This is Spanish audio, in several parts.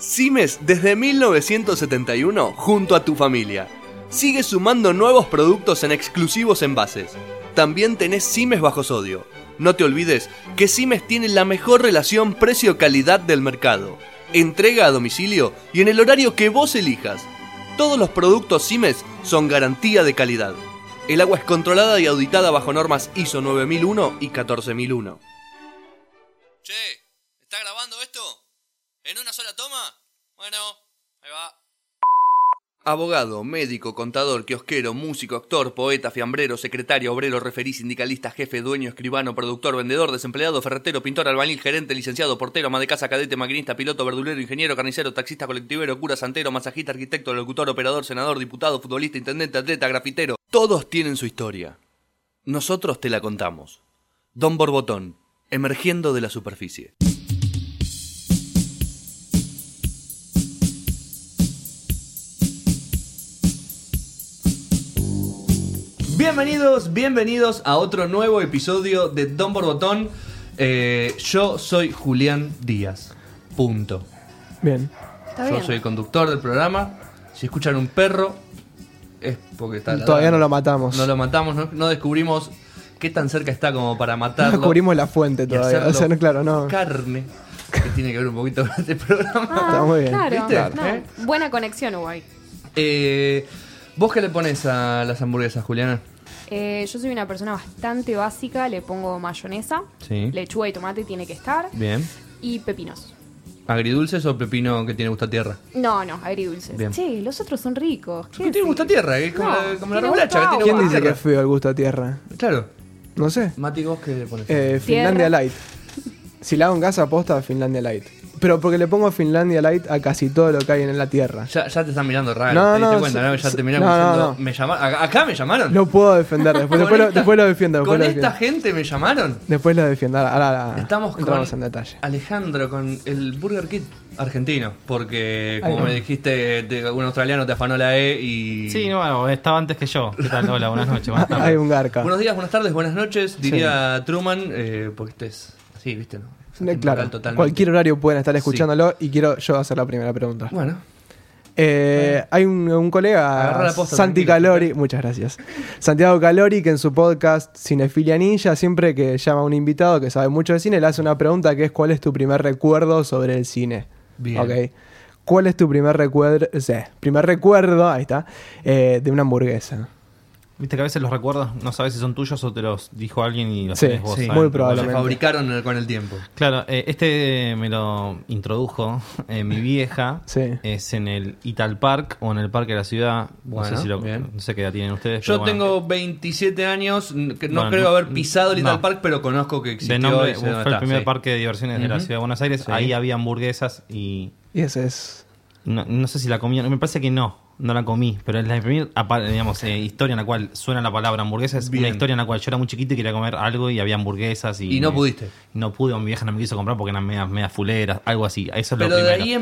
Cimes desde 1971 junto a tu familia. Sigue sumando nuevos productos en exclusivos envases. También tenés Cimes bajo sodio. No te olvides que Cimes tiene la mejor relación precio-calidad del mercado. Entrega a domicilio y en el horario que vos elijas. Todos los productos Cimes son garantía de calidad. El agua es controlada y auditada bajo normas ISO 9001 y 14001. Che, ¿está grabando esto? ¿En una sola toma? Bueno, ahí va. Abogado, médico, contador, kiosquero, músico, actor, poeta, fiambrero, secretario, obrero, referí, sindicalista, jefe, dueño, escribano, productor, vendedor, desempleado, ferretero, pintor, albañil, gerente, licenciado, portero, ama de casa, cadete, maquinista, piloto, verdulero, ingeniero, carnicero, taxista, colectivero, cura, santero, masajista, arquitecto, locutor, operador, senador, diputado, futbolista, intendente, atleta, grafitero. Todos tienen su historia. Nosotros te la contamos. Don Borbotón, emergiendo de la superficie. Bienvenidos a otro nuevo episodio de Don Borbotón. Yo soy Julián Díaz. Punto. Bien. Yo soy el conductor del programa. Si escuchan un perro, es porque está ladrando. Todavía no lo matamos. No descubrimos qué tan cerca está como para matarlo. No descubrimos la fuente todavía. Carne. Que tiene que ver un poquito con este programa. Está muy bien. Claro, ¿viste? No. ¿Eh? Buena conexión, Uruguay. ¿Vos qué le pones a las hamburguesas, Juliana? Yo soy una persona bastante básica, le pongo mayonesa, sí. Lechuga y tomate tiene que estar. Bien. Y pepinos. ¿Agridulces o pepino que tiene gusto a tierra? No, agridulces. Bien. Che, los otros son ricos. ¿Qué tiene gusto a tierra? Es como, como la remolacha que tiene gusto a tierra. ¿Quién dice que es feo el gusto a tierra? Claro. No sé. Mati, ¿vos qué le pones? Finlandia Light. Si la hago en casa, aposta a Finlandia Light. Pero porque le pongo Finlandia Light a casi todo lo que hay en la tierra. Ya te están mirando raro, te diste cuenta, ya te miraron diciendo. ¿Me llamaron? ¿Acá me llamaron? No puedo defender, después lo defiendo. Después ¿con esta gente me llamaron? Después lo defiendo, ahora estamos entramos en detalle. Alejandro, con el Burger Kid argentino, porque como me dijiste, un australiano te afanó la E y... Sí, estaba antes que yo. ¿Qué tal? Hola, buenas noches, buenas tardes. Hay un garca. Buenos días, buenas tardes, buenas noches, diría sí. Truman, porque este es así, ¿viste? ¿No? Claro, cualquier horario pueden estar escuchándolo sí. Y quiero yo hacer la primera pregunta. Bueno, hay un colega, posta, Santi Calori, muchas gracias, Santiago Calori, que en su podcast Cinefilia Ninja, siempre que llama a un invitado que sabe mucho de cine, le hace una pregunta que es: ¿cuál es tu primer recuerdo sobre el cine? Bien. Okay. ¿Cuál es tu primer recuerdo, ahí está, de una hamburguesa? Viste que a veces los recuerdos no sabes si son tuyos o te los dijo alguien y los tenés vos. Sí, muy probablemente. Se fabricaron con el tiempo. Claro, este me lo introdujo mi vieja. Sí. Es en el Ital Park o en el Parque de la Ciudad. Bueno, no sé qué edad tienen ustedes. Yo tengo 27 años, creo haber pisado el Ital Park, pero conozco que existió. De nombre, fue el primer parque de diversiones de la Ciudad de Buenos Aires. Sí. Ahí había hamburguesas y... Y ese es... No sé si la comían, me parece que no. No la comí, pero es la primera historia en la cual suena la palabra hamburguesa. Es bien. Una historia en la cual yo era muy chiquito y quería comer algo y había hamburguesas. Y no pudiste. No pude, o mi vieja no me quiso comprar porque eran medias fuleras, algo así. Eso es lo primero. Pero de ahí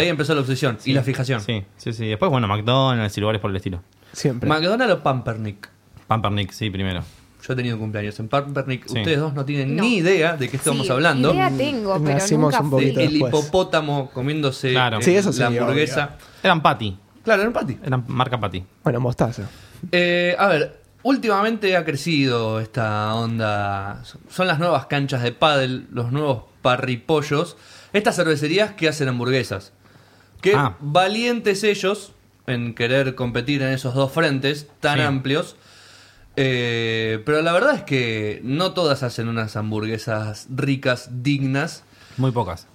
empezó la obsesión. Sí. Y la fijación. Sí. Después, McDonald's y lugares por el estilo. Siempre. ¿McDonald's o Pampernick? Pampernick, sí, primero. Yo he tenido cumpleaños en Pampernick. Sí. Ustedes dos no tienen ni idea de qué estamos hablando. Idea tengo, pero nunca un poquito el hipopótamo comiéndose la hamburguesa. Obvio. Eran patty. Eran marca patty. Bueno, mostaza. A ver, últimamente ha crecido esta onda. Son las nuevas canchas de pádel, los nuevos parripollos. Estas cervecerías que hacen hamburguesas. Que valientes ellos en querer competir en esos dos frentes tan amplios. Pero la verdad es que no todas hacen unas hamburguesas ricas, dignas. Muy pocas.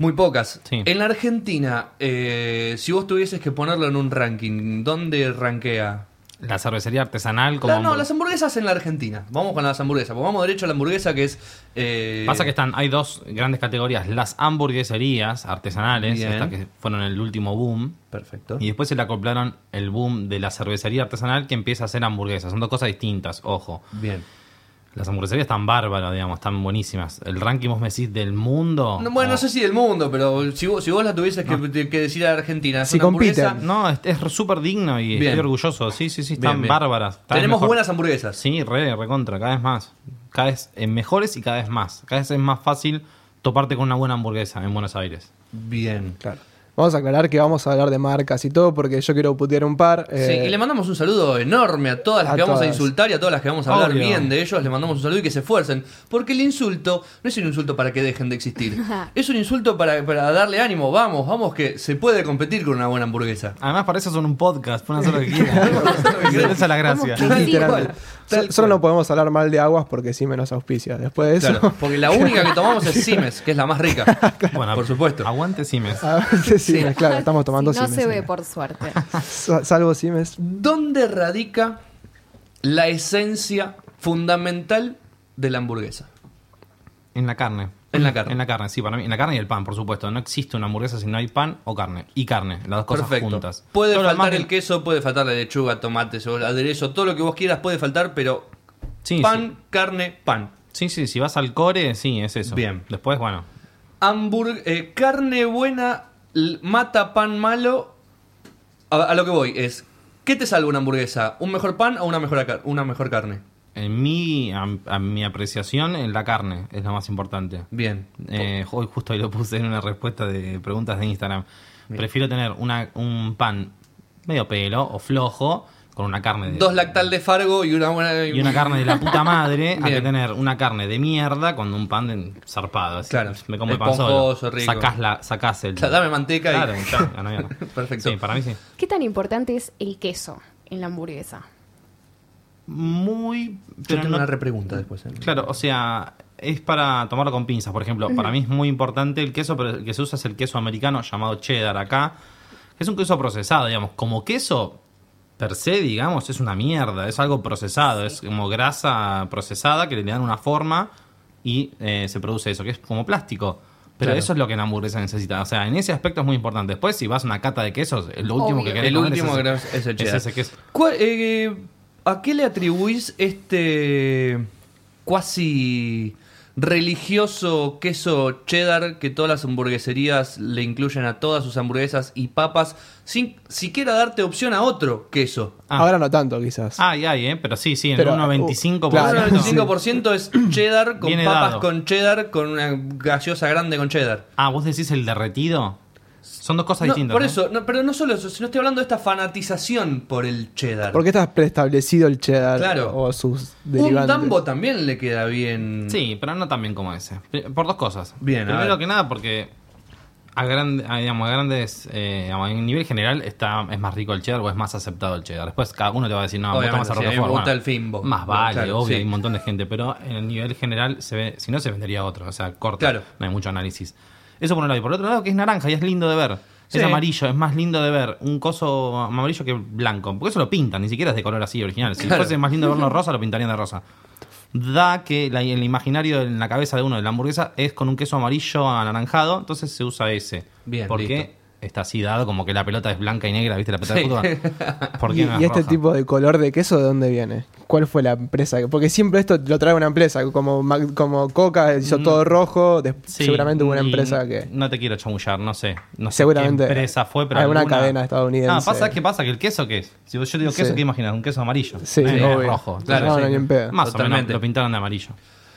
Sí. En la Argentina, si vos tuvieses que ponerlo en un ranking, ¿dónde rankea? ¿La cervecería artesanal? Las hamburguesas en la Argentina. Vamos con las hamburguesas. Pues vamos derecho a la hamburguesa, que es... Pasa que hay dos grandes categorías. Las hamburgueserías artesanales, estas que fueron el último boom. Perfecto. Y después se le acoplaron el boom de la cervecería artesanal, que empieza a hacer hamburguesas. Son dos cosas distintas, ojo. Bien. Las hamburgueserías están bárbaras, están buenísimas. El ranking, vos me decís, del mundo. No sé si del mundo, pero si vos la tuvieses que decir a Argentina. Si compiten. Es súper digno y estoy orgulloso. Sí, están bárbaras. Tenemos buenas hamburguesas. Sí, recontra, cada vez más. Cada vez mejores y cada vez más. Cada vez es más fácil toparte con una buena hamburguesa en Buenos Aires. Bien, claro. Vamos a aclarar que vamos a hablar de marcas y todo, porque yo quiero putear un par. Sí, y le mandamos un saludo enorme a todas las que vamos a insultar y a todas las que vamos a hablar bien de ellos. Les mandamos un saludo y que se esfuercen. Porque el insulto no es un insulto para que dejen de existir. Es un insulto para darle ánimo. Vamos, vamos, que se puede competir con una buena hamburguesa. Además, para eso son un podcast. Pueden hacer lo que quieran. Esa es la gracia. Literal. Solo no podemos hablar mal de Aguas porque Siemens nos auspicia. Después de eso. Claro, porque la única que tomamos es Siemens, que es la más rica. Claro. Bueno, por supuesto. Aguante Siemens. Aguante Siemens, sí. Claro, estamos tomando Siemens. No se ve, por suerte. Salvo Siemens. ¿Dónde radica la esencia fundamental de la hamburguesa? En la carne. En la carne. En la carne, sí, para mí. En la carne y el pan, por supuesto. No existe una hamburguesa si no hay pan o carne. Y carne, las dos cosas juntas. Puede faltar el queso, puede faltar la lechuga, tomates, o el aderezo, todo lo que vos quieras puede faltar, pero sí, pan, sí. Carne, pan. Sí, sí, si vas al core, sí, es eso. Bien. Después, bueno. Carne buena mata pan malo. A lo que voy es, ¿qué te salva una hamburguesa? ¿Un mejor pan o una mejor carne? A mi apreciación, en la carne es lo más importante. Bien. Hoy justo ahí lo puse en una respuesta de preguntas de Instagram. Bien. Prefiero tener un pan medio pelo o flojo con una carne de... Dos lactal de Fargo y una buena... Y una carne de la puta madre a que tener una carne de mierda con un pan zarpado. Así. Claro. Me como el pan solo. Rico. Sacás el... O sea, dame manteca y... Claro, ya no. Perfecto. Sí, para mí sí. ¿Qué tan importante es el queso en la hamburguesa? Muy... Pero yo tengo una repregunta después. Claro, o sea, es para tomarlo con pinzas. Por ejemplo, para mí es muy importante el queso, pero el que se usa es el queso americano llamado cheddar acá, que es un queso procesado, digamos. Como queso, per se, digamos, es una mierda. Es algo procesado, sí. Es como grasa procesada que le dan una forma y se produce eso, que es como plástico. Pero claro, eso es lo que la hamburguesa necesita. O sea, en ese aspecto es muy importante. Después, si vas a una cata de quesos, lo último que querés es el cheddar. Es ese queso. ¿A qué le atribuís este cuasi religioso queso cheddar que todas las hamburgueserías le incluyen a todas sus hamburguesas y papas sin siquiera darte opción a otro queso? Ahora no tanto, quizás. Pero sí, en un 95%. Claro, el 95% es cheddar con papas con cheddar, con una gaseosa grande con cheddar. Ah, ¿vos decís el derretido? Son dos cosas distintas. Por eso, pero no solo eso, sino estoy hablando de esta fanatización por el cheddar. Porque está preestablecido el cheddar, claro, o sus derivantes. Un Dambo también le queda bien. Sí, pero no tan bien como ese. Por dos cosas. Bien. Primero que nada, porque a nivel general es más rico el cheddar o es más aceptado el cheddar. Después cada uno te va a decir, no, me gusta más el Roquefort. Me gusta el Fimbo. Más vale, claro, obvio, sí. Hay un montón de gente. Pero en el nivel general, se ve, si no, se vendería otro. O sea, corto, claro, no hay mucho análisis. Eso por un lado. Y por otro lado, que es naranja y es lindo de ver. Sí. Es amarillo, es más lindo de ver un coso amarillo que blanco. Porque eso lo pintan, ni siquiera es de color así original. Si fuese más lindo de verlo rosa, lo pintarían de rosa. Da que el imaginario en la cabeza de uno de la hamburguesa es con un queso amarillo anaranjado, entonces se usa ese. Bien, porque listo, está así dado como que la pelota es blanca y negra, ¿viste? La pelota de fútbol. ¿Y, no es este roja? Tipo de color de queso, ¿de dónde viene? ¿Cuál fue la empresa? Porque siempre esto lo trae una empresa, como Coca hizo todo rojo, seguramente hubo una empresa que... No te quiero chamullar, no sé seguramente qué empresa fue, pero alguna cadena estadounidense. ¿Qué pasa? ¿Que el queso qué es? Si yo digo queso, ¿qué imaginas? Un queso amarillo. Sí, rojo. Claro, no, ni en pedo. Más totalmente. O menos lo pintaron de amarillo.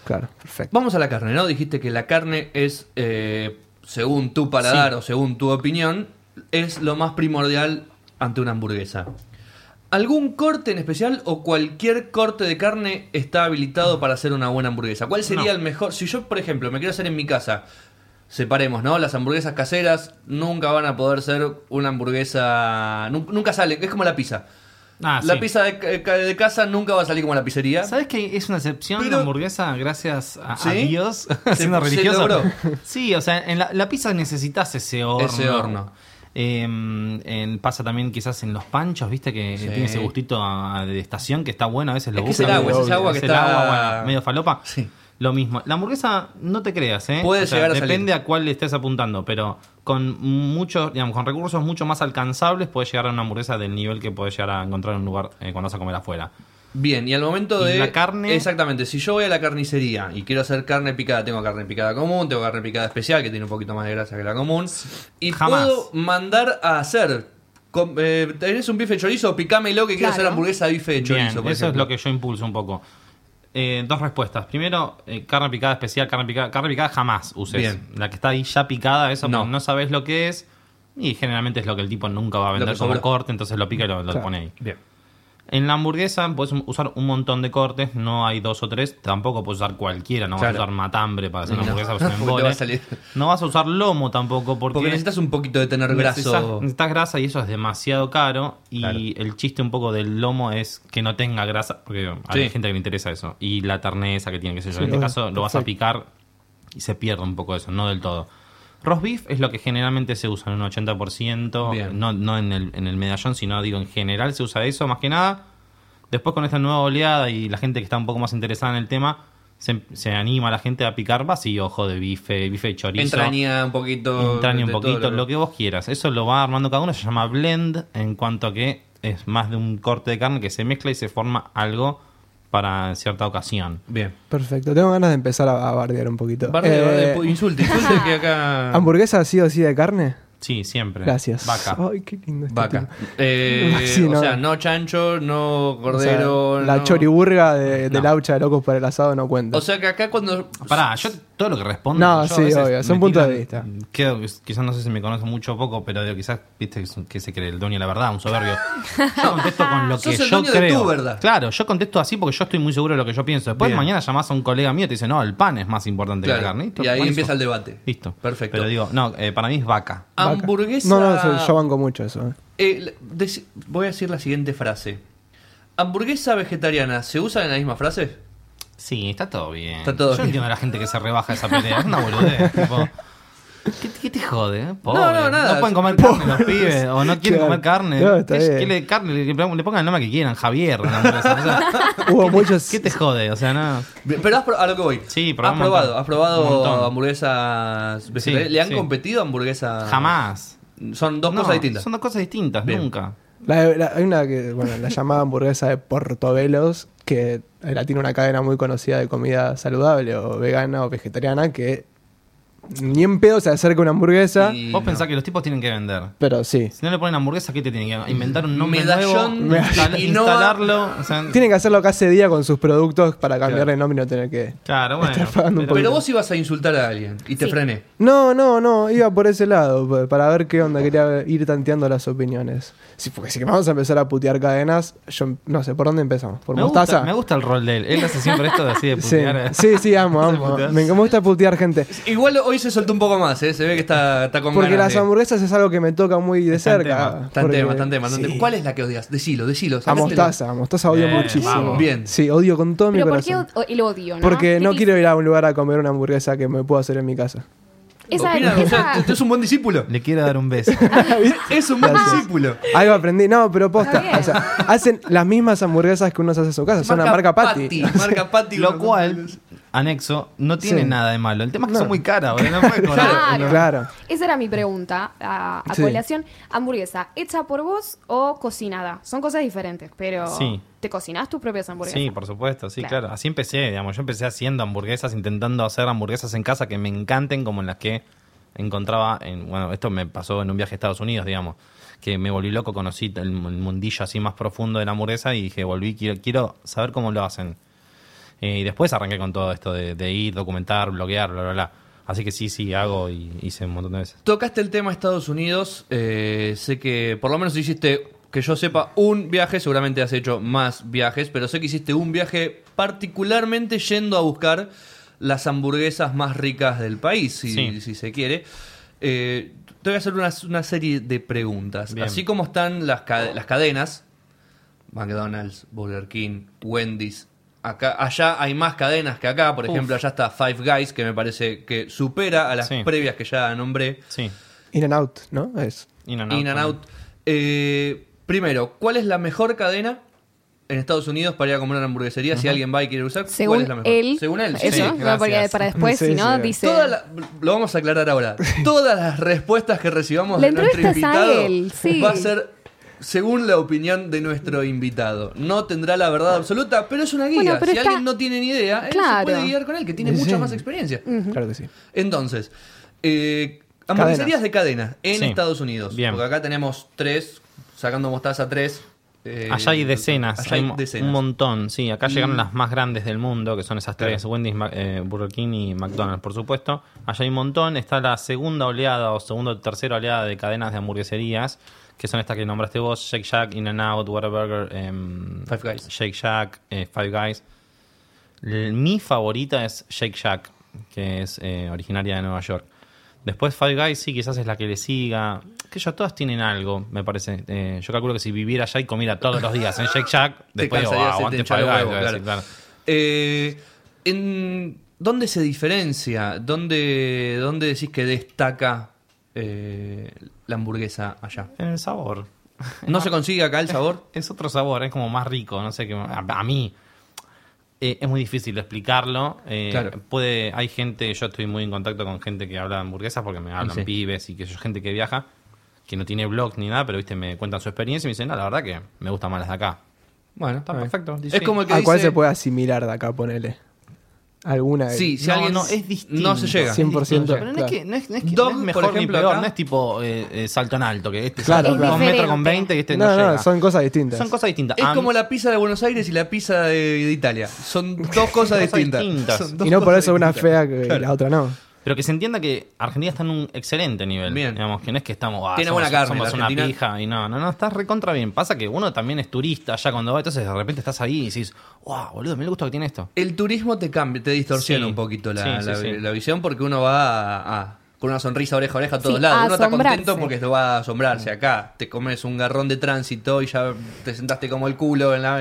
Claro, perfecto. Vamos a la carne, ¿no? Dijiste que la carne es... según tu paladar o según tu opinión, es lo más primordial ante una hamburguesa. ¿Algún corte en especial o cualquier corte de carne está habilitado para hacer una buena hamburguesa? ¿Cuál sería el mejor? Si yo, por ejemplo, me quiero hacer en mi casa, separemos, ¿no? Las hamburguesas caseras nunca van a poder ser una hamburguesa... Nunca sale, es como la pizza. La pizza de casa nunca va a salir como la pizzería. ¿Sabes que es una excepción la hamburguesa gracias a Dios? Siendo religioso. Sí, o sea, en la pizza necesitas ese horno. Ese horno. Pasa también quizás en los panchos, viste, que tiene ese gustito de estación que está bueno, a veces lo buscan. Es el agua, medio falopa. Sí. Lo mismo. La hamburguesa, no te creas, puede llegar a depende salir. A cuál le estés apuntando, pero con recursos mucho más alcanzables puedes llegar a una hamburguesa del nivel que puedes llegar a encontrar en un lugar cuando vas a comer afuera. Bien, y al momento de... La carne... Exactamente, si yo voy a la carnicería y quiero hacer carne picada, tengo carne picada común, tengo carne picada especial, que tiene un poquito más de grasa que la común, y puedo mandar a hacer... ¿Tenés un bife de chorizo? Picámelo, que quiero hacer hamburguesa de bife de chorizo. Bien, eso es lo que yo impulso un poco. Dos respuestas. Primero, carne picada especial, carne picada jamás uses. Bien. La que está ahí ya picada, eso no sabes lo que es. Y generalmente es lo que el tipo nunca va a vender como corte, entonces lo pica y lo pone ahí. Bien. En la hamburguesa puedes usar un montón de cortes, no hay dos o tres, tampoco puedes usar cualquiera, no vas a usar matambre para hacer una hamburguesa, para hacer un embole. No vas a usar lomo tampoco porque necesitas un poquito de tener graso. Necesitas grasa y eso es demasiado caro y el chiste un poco del lomo es que no tenga grasa, porque hay gente que le interesa eso y la terneza que tiene, qué sé yo. En este caso lo vas a picar y se pierde un poco eso, no del todo. Roast beef es lo que generalmente se usa en un 80%, no en el medallón, sino digo en general se usa eso más que nada. Después con esta nueva oleada y la gente que está un poco más interesada en el tema, se anima a la gente a picar vacío, ojo de bife de chorizo. Entraña un poquito, lo que vos quieras. Eso lo va armando cada uno, se llama blend, en cuanto a que es más de un corte de carne que se mezcla y se forma algo para cierta ocasión. Bien. Perfecto. Tengo ganas de empezar a bardear un poquito. Barde, insulte que acá... ¿Hamburguesa sí o sí de carne? Sí, siempre. Gracias. Vaca. Ay, qué lindo este vaca. Sí, no. O sea, no chancho, no cordero... O sea, la choriburga de Laucha de Locos para el asado no cuenta. O sea, que acá cuando... Pará, yo todo lo que respondo... No, sí, obvio. Son puntos de vista. Quizás no sé si me conozco mucho o poco, pero digo, quizás, viste, que se cree el dueño de la verdad, un soberbio. Yo contesto con lo que yo creo. De tu verdad. Claro, yo contesto así porque yo estoy muy seguro de lo que yo pienso. Después mañana llamás a un colega mío y te dice, no, el pan es más importante que la carne. Y ahí empieza el debate. Listo. Perfecto. Pero digo, no, para mí es vaca. Hamburguesa... No, yo banco mucho eso. Voy a decir la siguiente frase. ¿Hamburguesa vegetariana se usa en la misma frase? Sí, está todo bien. Yo entiendo a la gente que se rebaja esa pelea. Es una boludez, tipo... ¿Qué te jode? Pobre. No, nada. No pueden comer carne los pibes, o no quieren comer carne. No, le pongan el nombre que quieran, Javier. O sea, hubo muchos... ¿Qué te jode? O sea, no. Pero a lo que voy. Sí, ¿Has probado hamburguesas vegetarianas? Sí, ¿le han competido hamburguesas? Jamás. Son dos cosas distintas, bien. Nunca. Hay una que, bueno, la llamada hamburguesa de Portobelos, que tiene una cadena muy conocida de comida saludable, o vegana, o vegetariana, que... Ni en pedo se acerca una hamburguesa. Y vos pensás que los tipos tienen que vender. Pero sí. Si no le ponen hamburguesa, ¿qué te tienen que inventar un nombre nuevo? Instalarlo. O sea, tienen que hacerlo cada día con sus productos para cambiarle el nombre y no tener que... Claro, bueno. Estar pagando un poquito. Pero vos ibas a insultar a alguien y te frené. No, iba por ese lado, para ver qué onda, quería ir tanteando las opiniones. Sí, porque si vamos a empezar a putear cadenas, yo no sé por dónde empezamos. ¿Por Mostaza? Me gusta el rol de él. Él hace siempre esto de así de putear. Sí, amo. Me gusta putear gente. Igual hoy se soltó un poco más, ¿eh? Se ve que está con porque ganas. Porque las hamburguesas es algo que me toca muy de cerca. Tan tema. ¿Cuál es la que odias? Decilo. A Mostaza odio muchísimo. Vamos. Bien. Sí, odio con todo mi corazón. ¿Por qué el odio? ¿No? Porque no quiero ir a un lugar a comer una hamburguesa que me puedo hacer en mi casa. Es un buen discípulo. Le quiero dar un beso. Es un buen discípulo. Algo aprendí. No, pero posta. O sea, hacen las mismas hamburguesas que uno se hace en su casa. Son la marca Patty. Marca Patty. Lo cual... Anexo, no tiene nada de malo. El tema es que son muy caras, ¿verdad? No puede cobrar. Claro. Esa era mi pregunta a colación. ¿Hamburguesa hecha por vos o cocinada? Son cosas diferentes, pero ¿te cocinás tus propias hamburguesas? Sí, por supuesto, claro. Así empecé, digamos. Yo empecé haciendo hamburguesas, intentando hacer hamburguesas en casa que me encanten, como en las que encontraba. Esto me pasó en un viaje a Estados Unidos, digamos, que me volví loco, conocí el mundillo así más profundo de la hamburguesa y dije, quiero saber cómo lo hacen. Y después arranqué con todo esto de ir, documentar, bloguear, bla, bla, bla. Así que sí, hago y hice un montón de veces. Tocaste el tema Estados Unidos. Sé que por lo menos hiciste, que yo sepa, un viaje. Seguramente has hecho más viajes, pero sé que hiciste un viaje particularmente yendo a buscar las hamburguesas más ricas del país, si se quiere. Te voy a hacer una serie de preguntas. Bien. Así como están las cadenas, McDonald's, Burger King, Wendy's, allá hay más cadenas que acá, por ejemplo, allá está Five Guys, que me parece que supera a las previas que ya nombré. Sí. In and Out, ¿no? Es In and Out. Primero, ¿cuál es la mejor cadena en Estados Unidos para ir a comer una hamburguesería? Si alguien va y quiere usar, ¿cuál es la mejor? Según él. Eso, para después, si no, dice... Lo vamos a aclarar ahora. Todas las respuestas que recibamos de nuestro invitado va a ser... Según la opinión de nuestro invitado. No tendrá la verdad absoluta, pero es una guía. Bueno, si alguien no tiene ni idea, se puede guiar con él, que tiene mucha más experiencia. Claro que sí. Entonces, hamburgueserías de cadena en Estados Unidos. Bien. Porque acá tenemos 3, sacando Mostaza 3, Allá hay decenas, allá hay decenas. Un montón, sí. Acá llegaron las más grandes del mundo, que son esas tres, Wendy's, Burger King y McDonald's, por supuesto. Allá hay un montón. Está la segunda oleada o segunda o tercera oleada de cadenas de hamburgueserías, que son estas que nombraste vos, Shake Shack, In-N-Out, Whataburger, Five Guys. Shake Shack, Five Guys. Mi favorita es Shake Shack, que es originaria de Nueva York. Después Five Guys, sí, quizás es la que le siga. Que yo, todas tienen algo, me parece. Yo calculo que si viviera allá y comiera todos los días en Shake Shack, después digo, aguante Five Guys. Claro. ¿Dónde se diferencia? ¿Dónde decís que destaca la hamburguesa allá? En el sabor. ¿No se consigue acá el sabor? Es otro sabor, es como más rico, no sé qué. A mí. Es muy difícil explicarlo. Claro. Hay gente, yo estoy muy en contacto con gente que habla de hamburguesas porque me hablan pibes y que yo, gente que viaja, que no tiene blog ni nada, pero viste, me cuentan su experiencia y me dicen, no, la verdad que me gustan más las de acá. Bueno, está perfecto. Es como el que ¿a dice... cuál se puede asimilar de acá, ponele? Alguna de... Sí, si no, alguien... no, es distinto. No se llega. 100%. Pero no es que no es mejor, por ejemplo, ni peor. Acá. No es tipo salto en alto, que este claro, salto 2,20 metros y este no llega. No, son cosas distintas. Son cosas distintas. Es como la pizza de Buenos Aires y la pizza de Italia. Son dos cosas distintas. Son dos y no por eso distintas. Una fea que claro. La otra no. Pero que se entienda que Argentina está en un excelente nivel. Bien. Digamos, que no es que estamos... tiene buena carne, somos una pija y no, estás recontra bien. Pasa que uno también es turista allá cuando va, entonces de repente estás ahí y decís, wow, boludo, me gusta que tiene esto. El turismo te cambia, te distorsiona un poquito la visión, porque uno va con una sonrisa oreja a oreja a todos lados. Uno está contento porque lo va a asombrarse. Acá te comes un garrón de tránsito y ya te sentaste como el culo en la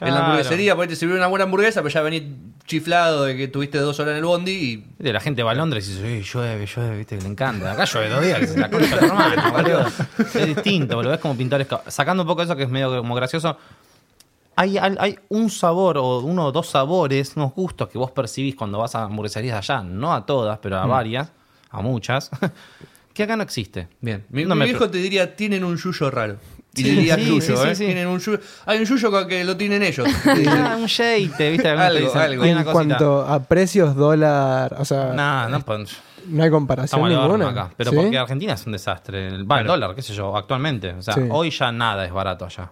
hamburguesería, porque te sirvió una buena hamburguesa, pero ya venís chiflado de que tuviste 2 horas en el bondi y... la gente va a Londres y dice, llueve, viste, que le encanta. Acá llueve 2 días, que se la corta normal, boludo. Es distinto, boludo, es como pintores... Sacando un poco eso que es medio como gracioso, hay un sabor o uno o dos sabores, unos gustos que vos percibís cuando vas a hamburgueserías allá, no a todas, pero a varias... a muchas, que acá no existe. Bien. Mi viejo te diría, tienen un yuyo raro. Y diría sí. Tienen un yuyo. Hay un yuyo que lo tienen ellos. Un yeite, ¿viste? Algo. En cuanto a precios, dólar, o sea... No hay comparación ninguna. Acá, pero ¿sí? Porque Argentina es un desastre. El dólar, qué sé yo, actualmente. O sea, hoy ya nada es barato allá.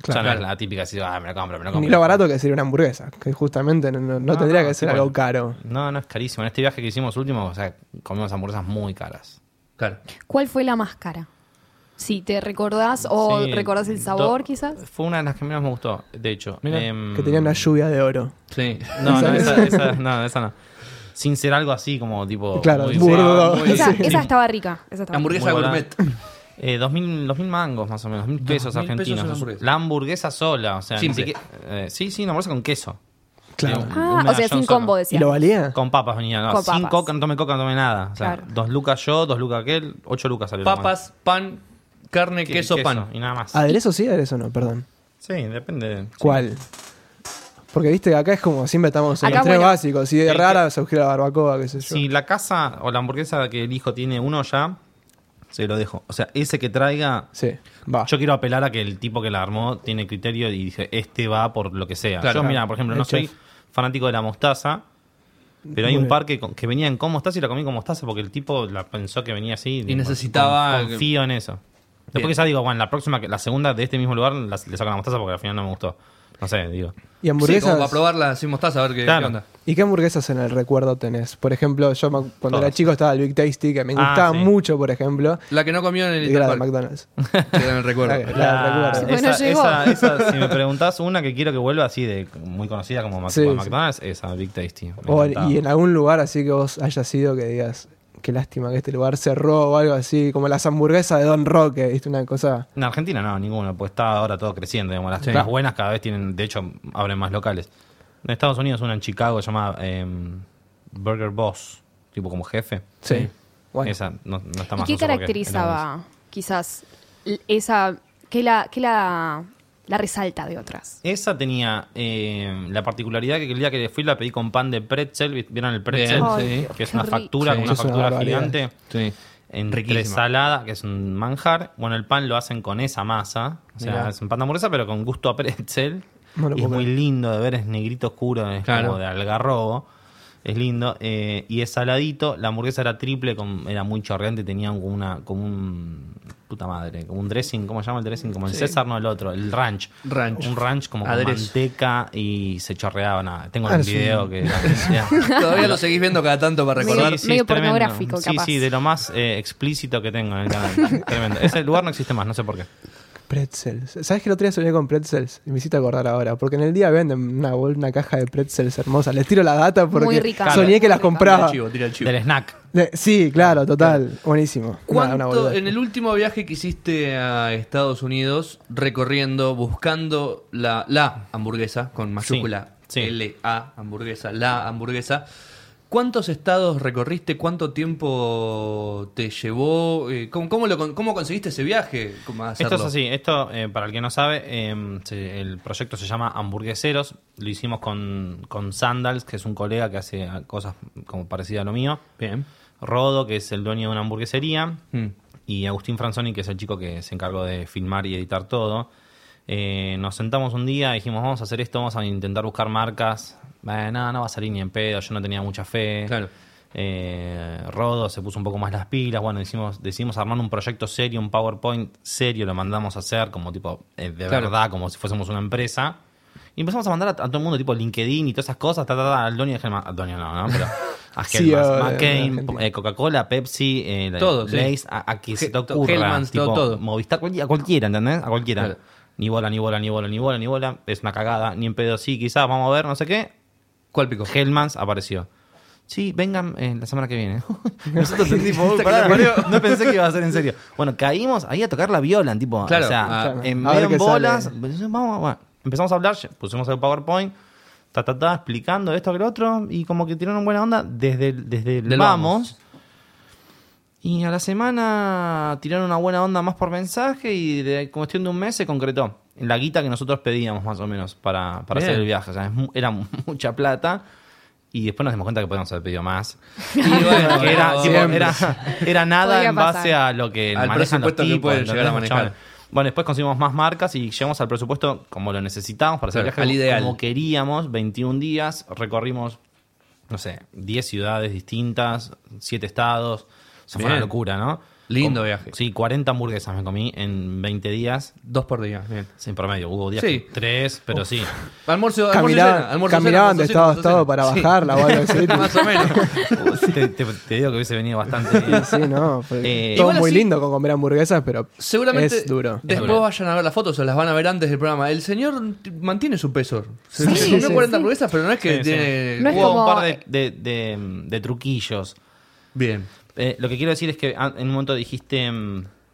Claro, o sea, no es la típica decir, me lo compro. Ni lo barato que sería una hamburguesa, que justamente no tendría que ser algo caro. No es carísimo. En este viaje que hicimos último, o sea, comimos hamburguesas muy caras. Claro. ¿Cuál fue la más cara? Si te recordás o recordás el sabor, quizás. Fue una de las que menos me gustó, de hecho. Mira, que tenía una lluvia de oro. Sí. Esa no. Sin ser algo así como tipo... Claro, burdo. Esa estaba rica. Hamburguesa gourmet. 2.000 mangos más o menos, 1.000 pesos argentinos. La hamburguesa sola, o sea, una hamburguesa con queso. Claro. O sea, sin combo, decía. ¿Y lo valía? Con papas venía, no, sin coca, no tomé nada. O sea, claro. 2 lucas yo, 2 lucas aquel, 8 lucas salió. Papas, pan, carne, queso, pan. Y nada más. ¿Aderezo sí, aderezo no? Perdón. Sí, depende. ¿Cuál? Porque viste que acá es como siempre estamos en los tres básicos. Si es rara, se busca la barbacoa, qué sé yo. Si la casa o la hamburguesa que el hijo tiene uno ya... se lo dejo. O sea, ese que traiga... Sí, va. Yo quiero apelar a que el tipo que la armó tiene criterio y dice, este va por lo que sea. Claro, yo, mira, por ejemplo, no soy fanático de la mostaza, pero hay un par que venía en con mostaza y la comí con mostaza porque el tipo la pensó que venía así. Y necesitaba... Confío en eso. Después quizás digo, bueno, la segunda de este mismo lugar le saco la mostaza porque al final no me gustó. No sé, digo. ¿Y hamburguesas? Sí, como para probarla sin mostaza, a ver qué onda. ¿Y qué hamburguesas en el recuerdo tenés? Por ejemplo, yo cuando era chico estaba el Big Tasty, que me gustaba mucho, por ejemplo. La que no comió en el Italpark. La de McDonald's. Queda en el recuerdo. La del recuerdo. Esa, si me preguntás una que quiero que vuelva así de muy conocida como McDonald's, esa, Big Tasty. Y en algún lugar así que vos hayas ido que digas... Qué lástima que este lugar cerró o algo así, como las hamburguesas de Don Roque, ¿viste? Una cosa... En Argentina no, ninguna, pues está ahora todo creciendo, digamos, las buenas cada vez tienen, de hecho, abren más locales. En Estados Unidos una en Chicago llamada Burger Boss, tipo como jefe. Sí. Bueno. Esa no está más... ¿Y qué caracterizaba quizás esa, que la resalta de otras? Esa tenía la particularidad que el día que fui la pedí con pan de pretzel. ¿Vieron el pretzel? Bien, que es una factura, con una factura gigante. Sí. Entre salada, que es un manjar. Bueno, el pan lo hacen con esa masa. O sea, es un pan de hamburguesa, pero con gusto a pretzel. No y es muy lindo de ver, es negrito oscuro, es como de algarrobo. Es lindo. Y es saladito. La hamburguesa era triple, era muy chorreante, tenía como un puta madre, como un dressing, ¿cómo se llama el dressing? Como el sí. César, no el otro, el ranch. Un ranch como con manteca y se chorreaba nada. Tengo el video sí. que todavía lo seguís viendo cada tanto para recordar. Sí, sí, medio pornográfico, capaz. Sí, sí, de lo más explícito que tengo en el canal. Tremendo. Ese lugar no existe más, no sé por qué. Pretzels. ¿Sabes que el otro día soñé con pretzels? Y me hiciste acordar ahora. Porque en el día venden una caja de pretzels hermosa. Les tiro la data porque rica, soñé que las compraba. Del snack. Sí, claro, total. Buenísimo. ¿Cuánto en el último viaje que hiciste a Estados Unidos, recorriendo, buscando la hamburguesa, con mayúscula sí, sí. L-A, hamburguesa, la hamburguesa, ¿cuántos estados recorriste? ¿Cuánto tiempo te llevó? ¿Cómo conseguiste ese viaje? ¿Cómo hacerlo? Esto es así. Esto, para el que no sabe, el proyecto se llama Hamburgueseros. Lo hicimos con Sandals, que es un colega que hace cosas como parecidas a lo mío. Bien. Rodo, que es el dueño de una hamburguesería. Mm. Y Agustín Franzoni, que es el chico que se encargó de filmar y editar todo. Nos sentamos un día y dijimos, vamos a hacer esto, vamos a intentar buscar marcas. No va a salir ni en pedo, yo no tenía mucha fe. Claro. Rodo se puso un poco más las pilas. Bueno, decidimos armar un proyecto serio, un PowerPoint serio, lo mandamos a hacer como tipo, de claro. verdad, como si fuésemos una empresa. Y empezamos a mandar a todo el mundo, tipo LinkedIn y todas esas cosas, al Donio y a Donio no, pero a Hellmann's, McCain, Coca-Cola, Pepsi, todo, Lace, sí. a que se te ocurra, Hellmann's, tipo, todo. Movistar, a cualquiera, ¿entendés? A cualquiera. Claro. Ni bola, es una cagada, ni en pedo, sí, quizás, vamos a ver, no sé qué. ¿Cuál pico? Hellmann's apareció. Sí, vengan la semana que viene. Nosotros tipo, no pensé que iba a ser en serio. Bueno, caímos ahí a tocar la viola, tipo, claro, o sea, en medio en bolas. Vamos, empezamos a hablar, pusimos el PowerPoint, explicando esto que lo otro, y como que tiraron buena onda desde el vamos. Y a la semana tiraron una buena onda más por mensaje y de cuestión de un mes se concretó. La guita que nosotros pedíamos más o menos para hacer el viaje. O sea, era mucha plata y después nos dimos cuenta que podíamos haber pedido más. Y bueno, era nada en base a lo que al manejan los tipos. Que pueden llegar a manejar. Bueno, después conseguimos más marcas y llegamos al presupuesto como lo necesitábamos para hacer el viaje ideal. Como queríamos, 21 días, recorrimos, no sé, 10 ciudades distintas, 7 estados... O sea, fue una locura, ¿no? Lindo viaje. Sí, 40 hamburguesas me comí en 20 días. 2 por día. Bien. Sin promedio. Hubo días sí. 3, pero sí. Caminaban de estado para bajarla. Más o menos. Te digo que hubiese venido bastante bien. Sí, no. Todo muy lindo con comer hamburguesas, pero seguramente es duro. Después vayan a ver las fotos o las van a ver antes del programa. El señor mantiene su peso. Se comió 40 hamburguesas, pero no es que tiene... Hubo un par de truquillos. Bien. Lo que quiero decir es que en un momento dijiste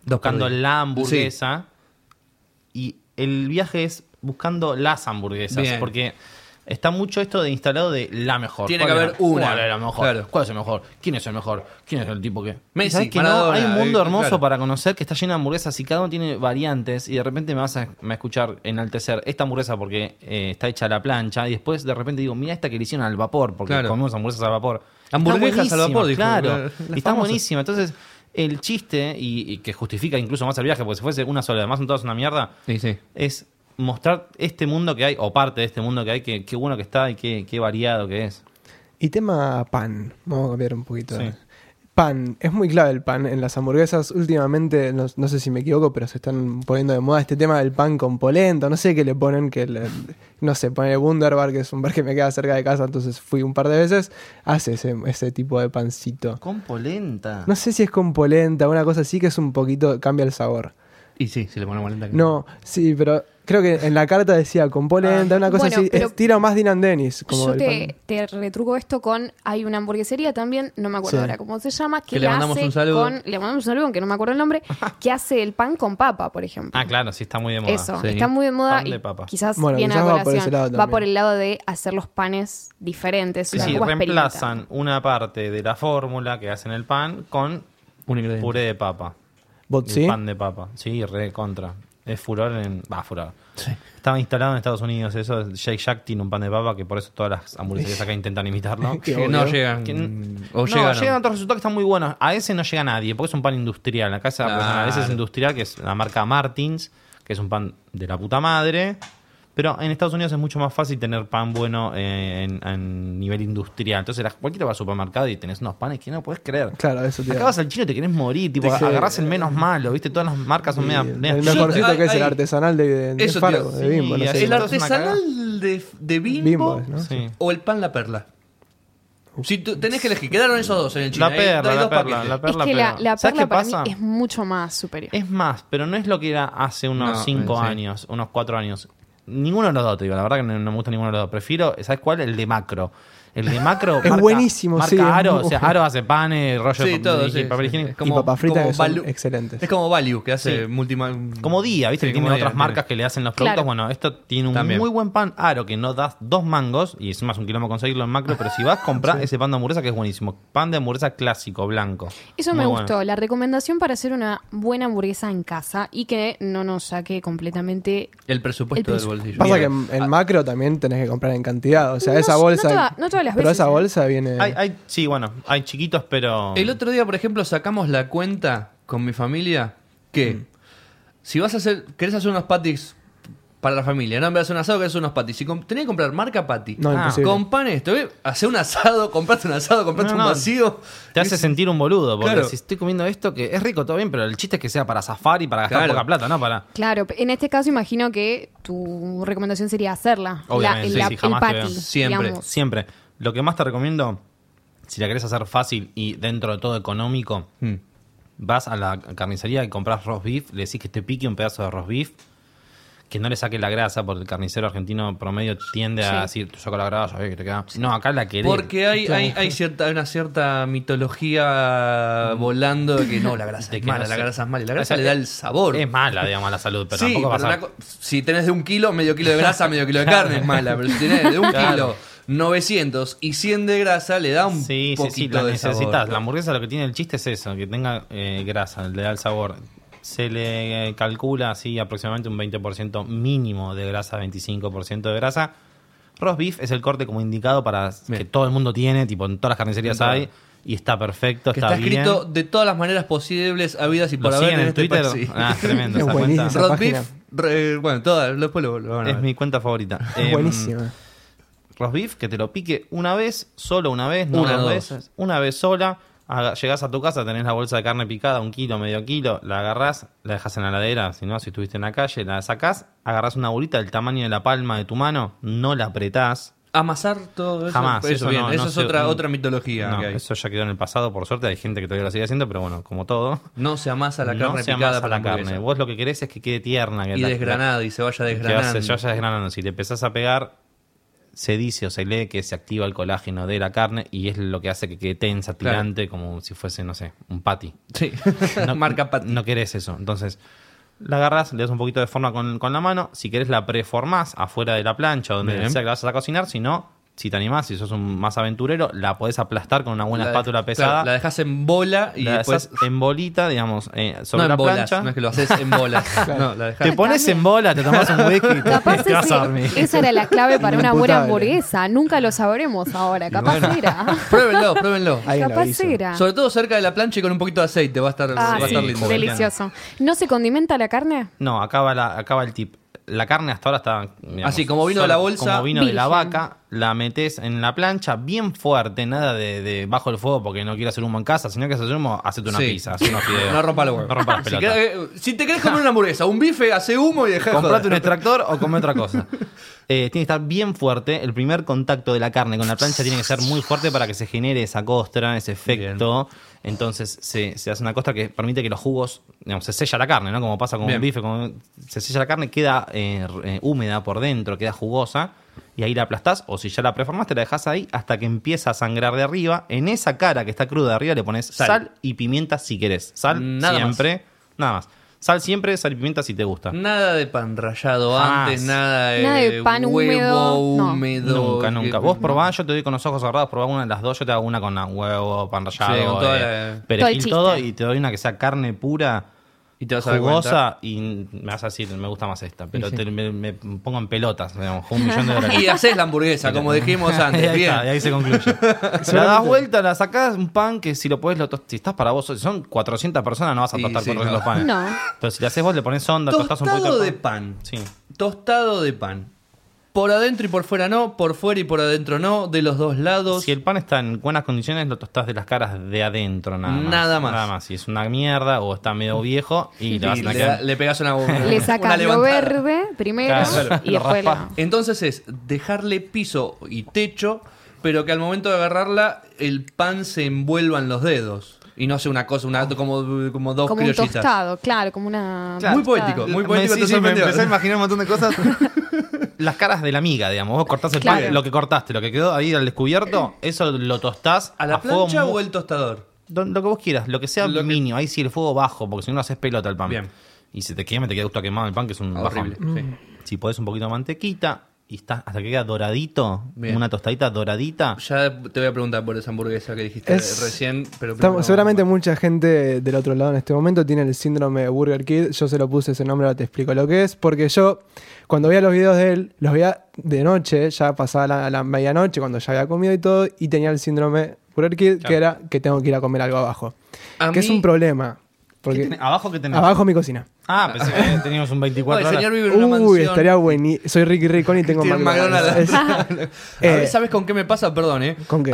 buscando la hamburguesa sí. y el viaje es buscando las hamburguesas. Bien. Porque está mucho esto de instalado de la mejor. Tiene que haber una. ¿Cuál es la mejor? Claro. ¿Cuál es el mejor? ¿Quién es el mejor? ¿Quién es el tipo que...? Messi, que Maradona, no? Hay un mundo hermoso claro. para conocer que está lleno de hamburguesas y cada uno tiene variantes y de repente me vas a escuchar enaltecer esta hamburguesa porque está hecha a la plancha y después de repente digo, mira esta que le hicieron al vapor porque claro. comemos hamburguesas al vapor. Hamburguesas al vapor, dijo. Claro, y está buenísima. Entonces, el chiste, y que justifica incluso más el viaje, porque si fuese una sola, además son todas una mierda, sí, sí. es mostrar este mundo que hay, o parte de este mundo que hay, que qué bueno que está y qué variado que es. Y tema pan, vamos a cambiar un poquito. Sí. Pan, es muy clave el pan en las hamburguesas. Últimamente, no sé si me equivoco, pero se están poniendo de moda este tema del pan con polenta. No sé qué le ponen, no sé, pone Wunderbar, que es un bar que me queda cerca de casa, entonces fui un par de veces. Hace ese tipo de pancito. ¿Con polenta? No sé si es con polenta, una cosa así que es un poquito, cambia el sabor. Y sí, si le ponemos polenta. No, sí, pero... Creo que en la carta decía con polenta, una cosa bueno, así. Tira más Dean & Dennis. Como yo te retruco esto con... Hay una hamburguesería también, no me acuerdo sí. ahora cómo se llama, que le mandamos hace un saludo. Le mandamos un saludo, aunque no me acuerdo el nombre, que hace el pan con papa, por ejemplo. Ah, claro, sí, está muy de moda. Eso, sí. está muy de moda pan de papa. Y quizás bueno, viene quizás a colación. Va por el lado de hacer los panes diferentes. Sí, sí reemplazan una parte de la fórmula que hacen el pan con un puré de papa. ¿Sí? Pan de papa. Sí, re contra. Es furor en... Va, furor. Sí. Estaba instalado en Estados Unidos eso. Shake Shack tiene un pan de papa que por eso todas las hamburguesas acá intentan imitarlo. Que no llegan. Llegan a otros resultados que están muy buenos. A ese no llega nadie porque es un pan industrial. Acá a veces es industrial, que es la marca Martins, que es un pan de la puta madre. Pero en Estados Unidos es mucho más fácil tener pan bueno a nivel industrial. Entonces, cualquiera va al supermercado y tenés unos panes que no podés creer. Claro, eso, tío. Acá vas al chino y te querés morir. Tipo, agarrás el menos malo, ¿viste? Todas las marcas son medias... Lo conocido que es el artesanal de Faro, de Bimbo. No sé. El artesanal de Bimbo, ¿no? Sí. O el pan La Perla. Si tú tenés que elegir, quedaron esos dos en el China. La perla. Es que la perla para mí es mucho más superior. Es más, pero no es lo que era hace unos 5 años, unos 4 años. Ninguno de los dos, te digo. La verdad que no me gusta ninguno de los dos. Prefiero, ¿sabes cuál? El de Macro. El de Macro es marca, buenísimo, marca sí. Aro, o sea, Aro hace panes, rollo de papel higiénico. Y papas fritas que son excelentes. Es como Value, que hace como Día, ¿viste? Sí, que tiene otras marcas que le hacen los productos. Claro. Bueno, esto tiene un muy buen pan Aro, que no das 2 mangos, y es más un quilombo conseguirlo en Macro, pero si vas, comprar ese pan de hamburguesa que es buenísimo. Pan de hamburguesa clásico, blanco. Eso muy me gustó. La recomendación para hacer una buena hamburguesa en casa y que no nos saque completamente el presupuesto del bolsillo. Pasa que en Macro también tenés que comprar en cantidad. O sea, esa bolsa... Pero esa bolsa viene... Sí, bueno, hay chiquitos, pero... El otro día, por ejemplo, sacamos la cuenta con mi familia que si vas a hacer... Querés hacer unos patis para la familia, ¿no? En vez de hacer un asado, querés hacer unos patis. Si tenés que comprar marca patty, no, imposible. Compan esto, ¿ves? Hacé un asado, compraste un asado, compraste un vacío. Te hace sentir un boludo, porque si estoy comiendo esto, que es rico, todo bien, pero el chiste es que sea para zafar y para gastar poca plata, ¿no? Para... Claro, en este caso imagino que tu recomendación sería hacerla. Obviamente, el patty. Siempre. Lo que más te recomiendo, si la querés hacer fácil y dentro de todo económico, vas a la carnicería y compras roast beef, le decís que te pique un pedazo de roast beef, que no le saque la grasa, porque el carnicero argentino promedio tiende a decir, te saco la grasa, que te queda... No, acá la querés. Porque hay una cierta mitología volando de que no, la grasa es mala, la grasa es mala, y la grasa le da el sabor. Es mala, digamos, a la salud, pero tampoco pasa... Si tenés de 1 kilo, medio kilo de grasa, medio kilo de carne es mala, pero si tenés de 1 kilo... 900 y 100 de grasa le da un poquito la de necesitas. Sabor. La hamburguesa lo que tiene el chiste es eso, que tenga grasa, le da el sabor. Se le calcula así aproximadamente un 20% mínimo de grasa, 25% de grasa. Roast beef es el corte como indicado para que todo el mundo tiene, tipo en todas las carnicerías hay. Y está perfecto, que está bien. Está escrito de todas las maneras posibles, habidas y por haber. ¿Lo siguen en Twitter? Tremendo. Es buenísima esa página. Roast beef, bueno, todas, después lo van a ver. Es mi cuenta favorita. Buenísima. Roast beef, que te lo pique una vez, solo una vez, no dos veces, una vez sola. Llegás a tu casa, tenés la bolsa de carne picada, 1 kilo, medio kilo, la agarrás, la dejás en la heladera, si estuviste en la calle, la sacás, agarrás una bolita del tamaño de la palma de tu mano, no la apretás. Amasar todo eso. Jamás. Eso, bien. Eso es otra mitología. No, que hay. Eso ya quedó en el pasado, por suerte. Hay gente que todavía lo sigue haciendo, pero bueno, como todo. No se amasa la carne picada. No se amasa la carne. Vos lo que querés es que quede tierna. Que desgranada y se vaya desgranando. Se vaya desgranando. Si le empezás a pegar... se dice o se lee que se activa el colágeno de la carne y es lo que hace que quede tensa, tirante, como si fuese, no sé, un patty. Sí, no, marca patty. No querés eso. Entonces, la agarrás, le das un poquito de forma con la mano. Si querés la preformás afuera de la plancha o donde sea que la vas a cocinar. Si no, si te animás, si sos más aventurero, la podés aplastar con una buena espátula pesada. Claro, la dejás en bola y la después... en bolita, digamos, sobre la plancha. No es que lo haces en bolas. No, la dejás. Te pones en bola, te tomás un whisky y te vas a dormir. Esa era la clave para una buena hamburguesa. Nunca lo sabremos ahora. Capaz era. Pruébenlo. Capaz era. Sobre todo cerca de la plancha y con un poquito de aceite. Va a estar lindo. Delicioso. ¿No se condimenta la carne? No, acaba el tip. La carne hasta ahora está... Digamos, así, como vino de la bolsa. Como vino de la vaca, la metés en la plancha bien fuerte, nada de bajo el fuego porque no quieras hacer humo en casa, sino que haces humo, hacete una pizza, hace unos fideos. No rompa el huevo. No rompa las pelotas. Si te querés comer una hamburguesa, un bife, hace humo y dejá de joder. Comprate un extractor o come otra cosa. Tiene que estar bien fuerte. El primer contacto de la carne con la plancha tiene que ser muy fuerte para que se genere esa costra, ese efecto. Bien. Entonces se hace una costra que permite que los jugos, digamos, se sella la carne, ¿no? Como pasa con un bife, se sella la carne, queda húmeda por dentro, queda jugosa, y ahí la aplastás, o si ya la preformaste, la dejás ahí hasta que empieza a sangrar de arriba. En esa cara que está cruda de arriba le pones sal y pimienta si querés. Sal nada siempre, más. Nada más. Sal siempre, sal y pimienta si te gusta. Nada de pan rallado antes, nada de pan huevo húmedo. No. Nunca. Vos probá, yo te doy con los ojos cerrados, probá una de las dos, yo te hago una con huevo, pan rallado, perejil, todo, y te doy una que sea carne pura, y te vas jugosa, a y me vas a decir, me gusta más esta, pero me pongo en pelotas, digamos, un $1,000,000. Y haces la hamburguesa, como dijimos antes. Bien. Y ahí se concluye. La das vuelta, la sacás, un pan que si lo podés, si estás para vos, si son 400 personas, no vas a tostar 400 panes. No. Entonces, si le haces vos, le pones onda, tostás un poquito de pan. Sí. Tostado de pan. Por adentro y por fuera no, por fuera y por adentro no, de los dos lados. Si el pan está en buenas condiciones, lo tostás de las caras de adentro, nada más. Si es una mierda o está medio viejo y le vas a le pegás una le sacas lo verde primero, claro, y después no. Entonces es dejarle piso y techo, pero que al momento de agarrarla el pan se envuelva en los dedos. Y no sé, una cosa, como dos criollitas. Como un tostado, claro, como una... Claro, muy poético. Me empecé a imaginar un montón de cosas. Las caras de la miga, digamos. Vos cortás el pan, lo que cortaste, lo que quedó ahí al descubierto, eso lo tostás a la plancha o el tostador. Lo que vos quieras, lo que sea mínimo. Ahí sí el fuego bajo, porque si no, lo haces pelota al pan. Bien. Y si te quema, te queda gusto a quemado el pan, que es un horrible. Sí. Si podés un poquito de mantequita... Y está hasta que queda doradito. Bien. Una tostadita doradita. Ya te voy a preguntar por esa hamburguesa que dijiste recién, pero seguramente mucha gente del otro lado en este momento tiene el síndrome de Burger Kid. Yo se lo puse ese nombre, ahora te explico lo que es. Porque yo, cuando veía los videos de él, los veía de noche, ya pasaba la medianoche, cuando ya había comido y todo, y tenía el síndrome Burger Kid, claro, que era que tengo que ir a comer algo abajo. Es un problema. Porque ¿abajo qué tenés? Abajo mi cocina. Ah, pensé que teníamos un 24 horas. Señor vive en una mansión. Estaría buenísimo. Soy Ricky Ricón y tengo McDonald's. ¿Sabes con qué me pasa? Perdón, ¿con qué?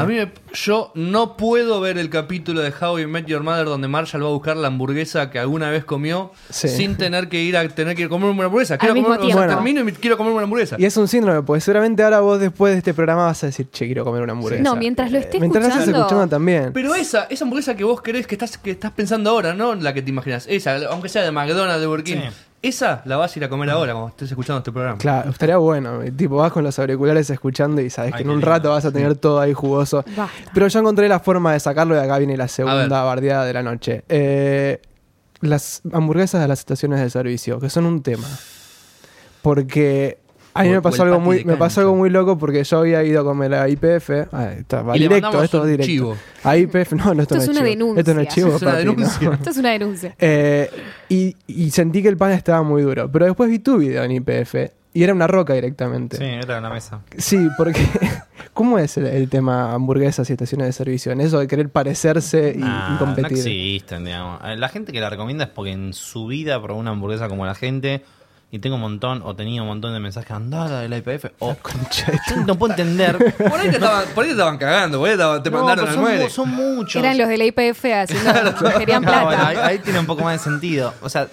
Yo no puedo ver el capítulo de How I Met Your Mother donde Marshall va a buscar la hamburguesa que alguna vez comió sin tener que ir a comer una hamburguesa. Termino y quiero comer una hamburguesa. Y es un síndrome, porque seguramente ahora vos después de este programa vas a decir, che, quiero comer una hamburguesa. No, mientras lo estés escuchando. Mientras lo estés escuchando también. Pero esa hamburguesa que vos querés, que estás pensando ahora, no la que te imaginas. Esa, aunque sea de McDonald's, de Burkín. Sí. Esa la vas a ir a comer ahora, como estés escuchando este programa. Claro, estaría bueno. Tipo, vas con los auriculares escuchando y sabes que en un rato vas a tener todo ahí jugoso. Basta. Pero yo encontré la forma de sacarlo y acá viene la segunda bardeada de la noche. Las hamburguesas de las estaciones de servicio, que son un tema. Porque a mí me pasó algo muy loco porque yo había ido a comer a IPF. Esto es directo. A IPF, esto no es chivo, esto es una denuncia. Y sentí que el pan estaba muy duro, pero después vi tu video en IPF y era una roca directamente. Sí, era una mesa. Sí, porque ¿cómo es el tema hamburguesas y estaciones de servicio? En eso de querer parecerse y competir. No existen, digamos. La gente que la recomienda es porque en su vida probó una hamburguesa como la gente. Y tenía un montón de mensajes, andada de la IPF. Oh, concha, no puedo entender. Por ahí te estaban cagando, te mandaron al muere. Son muchos. Eran los de la IPF haciendo querían plata. Bueno, ahí tiene un poco más de sentido. O sea,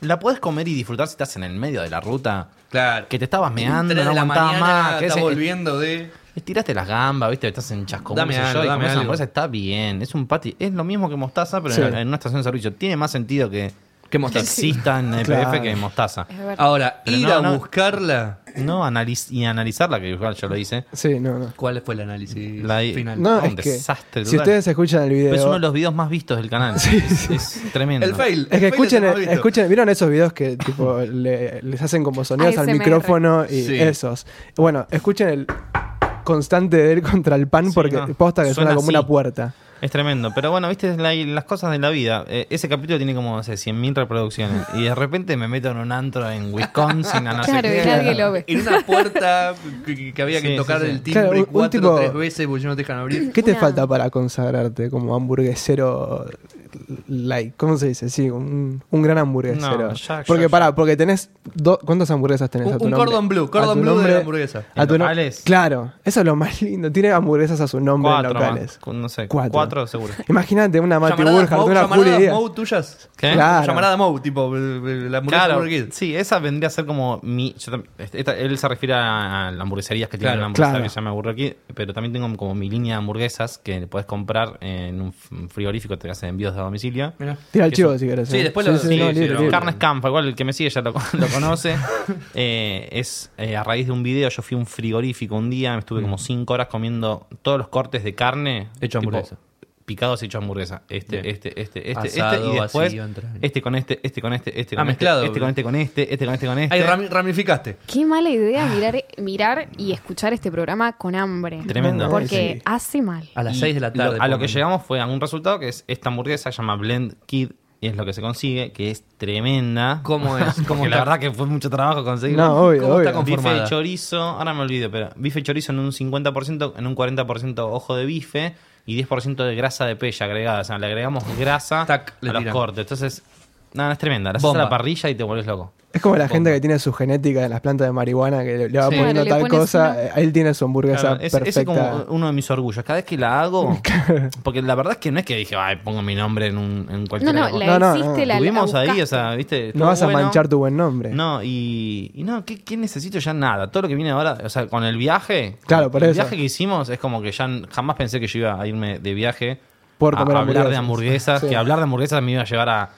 la podés comer y disfrutar si estás en el medio de la ruta. Claro. Que te estabas meando, no aguantabas más. Que estás volviendo de... Estiraste las gambas, viste, estás en chascón. Dame algo. Está bien, es un patty. Es lo mismo que mostaza, pero en una estación de servicio. Tiene más sentido que mostaza. Exista en EPF que mostaza. Ahora, pero ir a buscarla. No, analizarla, que igual yo lo hice. Sí, no. ¿Cuál fue el análisis final? No, un desastre. Si ustedes escuchan el video... Es uno de los videos más vistos del canal. Sí. Es tremendo. El fail. Es que escuchen, ¿vieron esos videos que tipo les hacen como sonidos al micrófono? Y esos. Bueno, escuchen el constante de él contra el pan porque posta que suena como una puerta. Es tremendo, pero bueno, viste las cosas de la vida. Ese capítulo tiene como, no sé, 100.000 reproducciones. Y de repente me meto en un antro en Wisconsin, no sé qué. Claro, nadie lo ve. En una puerta que había que tocar el timbre cuatro o tres veces porque no te dejan abrir. ¿Qué te falta para consagrarte como hamburguesero? ¿Cómo se dice? Sí, un gran hamburguesero. No, porque tenés... ¿Cuántas hamburguesas tenés a tu nombre? Un Cordon Bleu de la hamburguesa. ¿A tu nombre? Claro, eso es lo más lindo. Tiene hamburguesas a su nombre en locales. No sé, cuatro seguro. Imagínate una Mati Burger, una Julia. ¿Moe tuyas? ¿Qué? Claro. Llamarada Moe, tipo la hamburguesa. Claro. Sí, esa vendría a ser como mi... él se refiere a las hamburgueserías que tienen la hamburguesa que se llama Burger King, pero también tengo como mi línea de hamburguesas que podés comprar en un frigorífico, te hacen envíos de domicilio. Tira el chivo si querés. Sí, después lo Carnes Campa, igual el que me sigue ya lo conoce. A raíz de un video yo fui a un frigorífico un día, me estuve como 5 horas comiendo todos los cortes de carne hecho hamburguesa. Picados hecho hamburguesa. Asado, y después vacío, este con este. Mezclado. Este con este. Ahí ramificaste. Qué mala idea mirar y escuchar este programa con hambre. Tremendo. Porque hace mal. A las 6 de la tarde. A lo que llegamos fue a un resultado que es esta hamburguesa, se llama Blend Kid. Y es lo que se consigue, que es tremenda. ¿Cómo es? La verdad que fue mucho trabajo conseguirlo. No, obvio. Está conformada. Bife y chorizo, ahora me olvido, pero bife y chorizo en un 50%, en un 40% ojo de bife y 10% de grasa de pella agregada. O sea, le agregamos grasa a los cortes. Entonces, es tremenda. La haces a la parrilla y te volvés loco. Es como la gente que tiene su genética en las plantas de marihuana, que le va poniendo tal cosa. Una... Él tiene su hamburguesa perfecta. Ese es como uno de mis orgullos. Cada vez que la hago... Porque la verdad es que no es que dije, ay, pongo mi nombre en cualquier... No, la tuvimos ahí, o sea, ¿viste? No vas a manchar tu buen nombre. No, y no, ¿qué necesito? Ya nada. Todo lo que viene ahora, o sea, con el viaje... Claro, por eso. El viaje que hicimos es como que ya jamás pensé que yo iba a irme de viaje a hablar de hamburguesas. Sí. Que hablar de hamburguesas me iba a llevar a...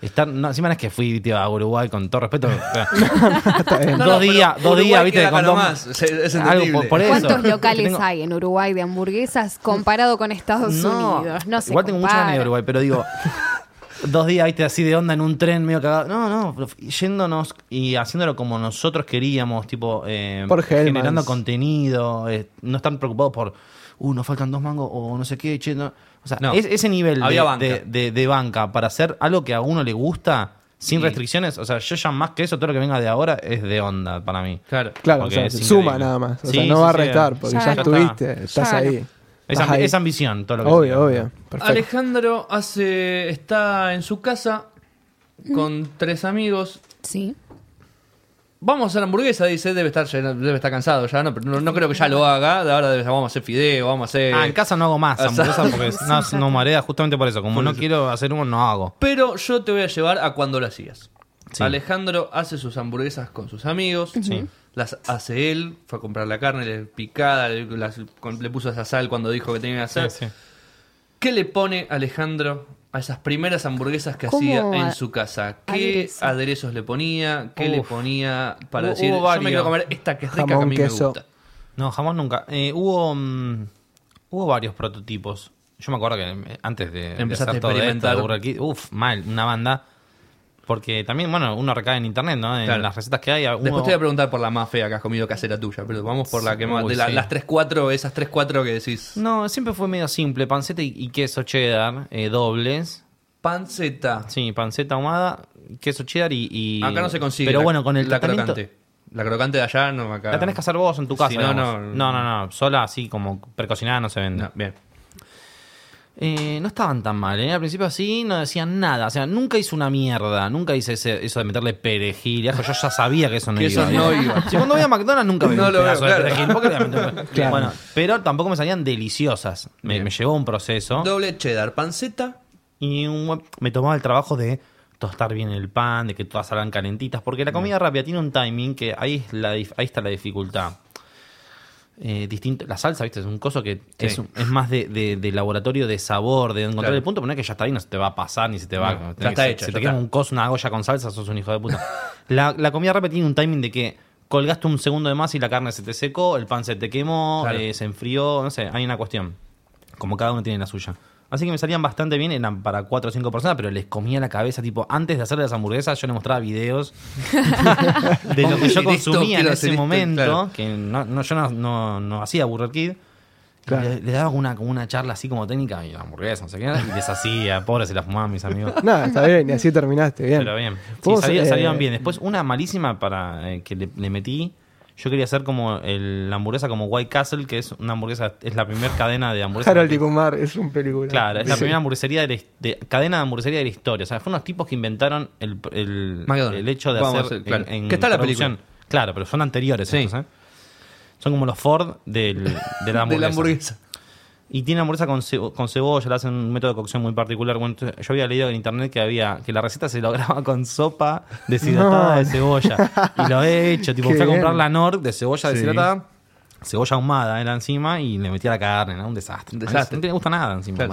encima no es que fui, tío, a Uruguay, con todo respeto. Dos días, ¿viste? Con dos más. Es entendible. Algo, por ¿Cuántos eso? Locales hay en Uruguay de hamburguesas comparado con Estados Unidos? No sé. Igual tengo mucha ganas de Uruguay, pero digo, 2 días, ¿viste? Así de onda en un tren medio cagado. No, yéndonos y haciéndolo como nosotros queríamos, tipo, generando contenido, no están preocupados por, nos faltan 2 mangos o no sé qué, no. O sea, no, ese nivel de banca para hacer algo que a uno le gusta sin restricciones. O sea, yo ya más que eso, todo lo que venga de ahora es de onda para mí. Claro, o sea, suma nada más. O sea, no va a restar porque ya estuviste, estás ahí. Es ambición todo lo que obvio. Perfecto. Alejandro está en su casa con 3 amigos. Sí. Vamos a hacer hamburguesa, dice, debe estar cansado ya, no creo que ya lo haga, ahora vamos a hacer fideo, en casa no hago más hamburguesas porque no marea, justamente por eso, como no quiero hacer humo, no hago. Pero yo te voy a llevar a cuando lo hacías. Sí. Alejandro hace sus hamburguesas con sus amigos, sí. Las hace él, fue a comprar la carne, le picada, le puso esa sal cuando dijo que tenía que hacer. Sí. ¿Qué le pone Alejandro a esas primeras hamburguesas que hacía en su casa? ¿Qué aderezos le ponía? ¿Qué le ponía para decir, yo me quiero comer esta que es rica, que a mí me gusta? No, jamás nunca. Hubo varios prototipos. Yo me acuerdo que antes de empezar a experimentar todo esto, una banda. Porque también, uno recae en internet, ¿no? En las recetas que hay. Después te voy a preguntar por la más fea que has comido casera tuya, pero vamos por la que más... Las 3-4, esas 3-4 que decís. No, siempre fue medio simple. Panceta y queso cheddar, dobles. ¿Panceta? Sí, panceta ahumada, queso cheddar y... Acá no se consigue. Pero con el tratamiento... crocante. La crocante de allá no acá... La tenés que hacer vos en tu casa, No. Sola, así como precocinada, no se vende. No, bien. No estaban tan mal, ¿eh? Al principio así no decían nada. O sea, nunca hice una mierda. Nunca hice eso de meterle perejil. Yo ya sabía que eso no iba. Si cuando voy a McDonald's nunca me metí pedazo de perejil. ¿Por qué le voy a meter? Claro. Bueno, pero tampoco me salían deliciosas. Me llevó un proceso. Doble cheddar, panceta. Y me tomaba el trabajo de tostar bien el pan, de que todas salgan calentitas. Porque la comida rápida tiene un timing que ahí está la dificultad. Distinto, la salsa, ¿viste? Es un coso que es más de laboratorio, de sabor, de encontrar el punto, pero no es que ya está ahí, no se te va a pasar ni se te va a... te queda un coso, una olla con salsa, sos un hijo de puta. La comida rápida tiene un timing de que colgaste un segundo de más y la carne se te secó, el pan se te quemó, se enfrió, no sé, hay una cuestión. Como cada uno tiene la suya. Así que me salían bastante bien, eran para 4 o 5 personas, pero les comía la cabeza. Tipo, antes de hacer las hamburguesas, yo les mostraba videos de lo que yo consumía en ese momento. Que yo no hacía Burger Kid. Claro. Le daba una charla así como técnica y la hamburguesa, no sé qué, y les hacía, pobre, se la fumaban mis amigos. No, está bien, y así terminaste, bien. Pero bien, sí, salían bien. Después, una malísima para que le metí. Yo quería hacer como la hamburguesa como White Castle, que es una hamburguesa, es la primera cadena de hamburguesas. Harold y Kumar es un película. Claro, es la primera hamburguesería cadena de hamburguesería de la historia. O sea, fueron unos tipos que inventaron el hecho de hacer... Claro. ¿Qué está la película? Claro, pero son anteriores. Sí. Estos, son como los Ford de la hamburguesa. De la hamburguesa. Y tiene hamburguesa con cebolla, le hacen un método de cocción muy particular. Bueno, yo había leído en internet que la receta se lograba con sopa deshidratada de cebolla. Y lo he hecho. Tipo, fui a comprar la Nord de cebolla deshidratada, cebolla ahumada era encima, y le metía la carne, ¿no? Un desastre. No me gusta nada encima. Claro.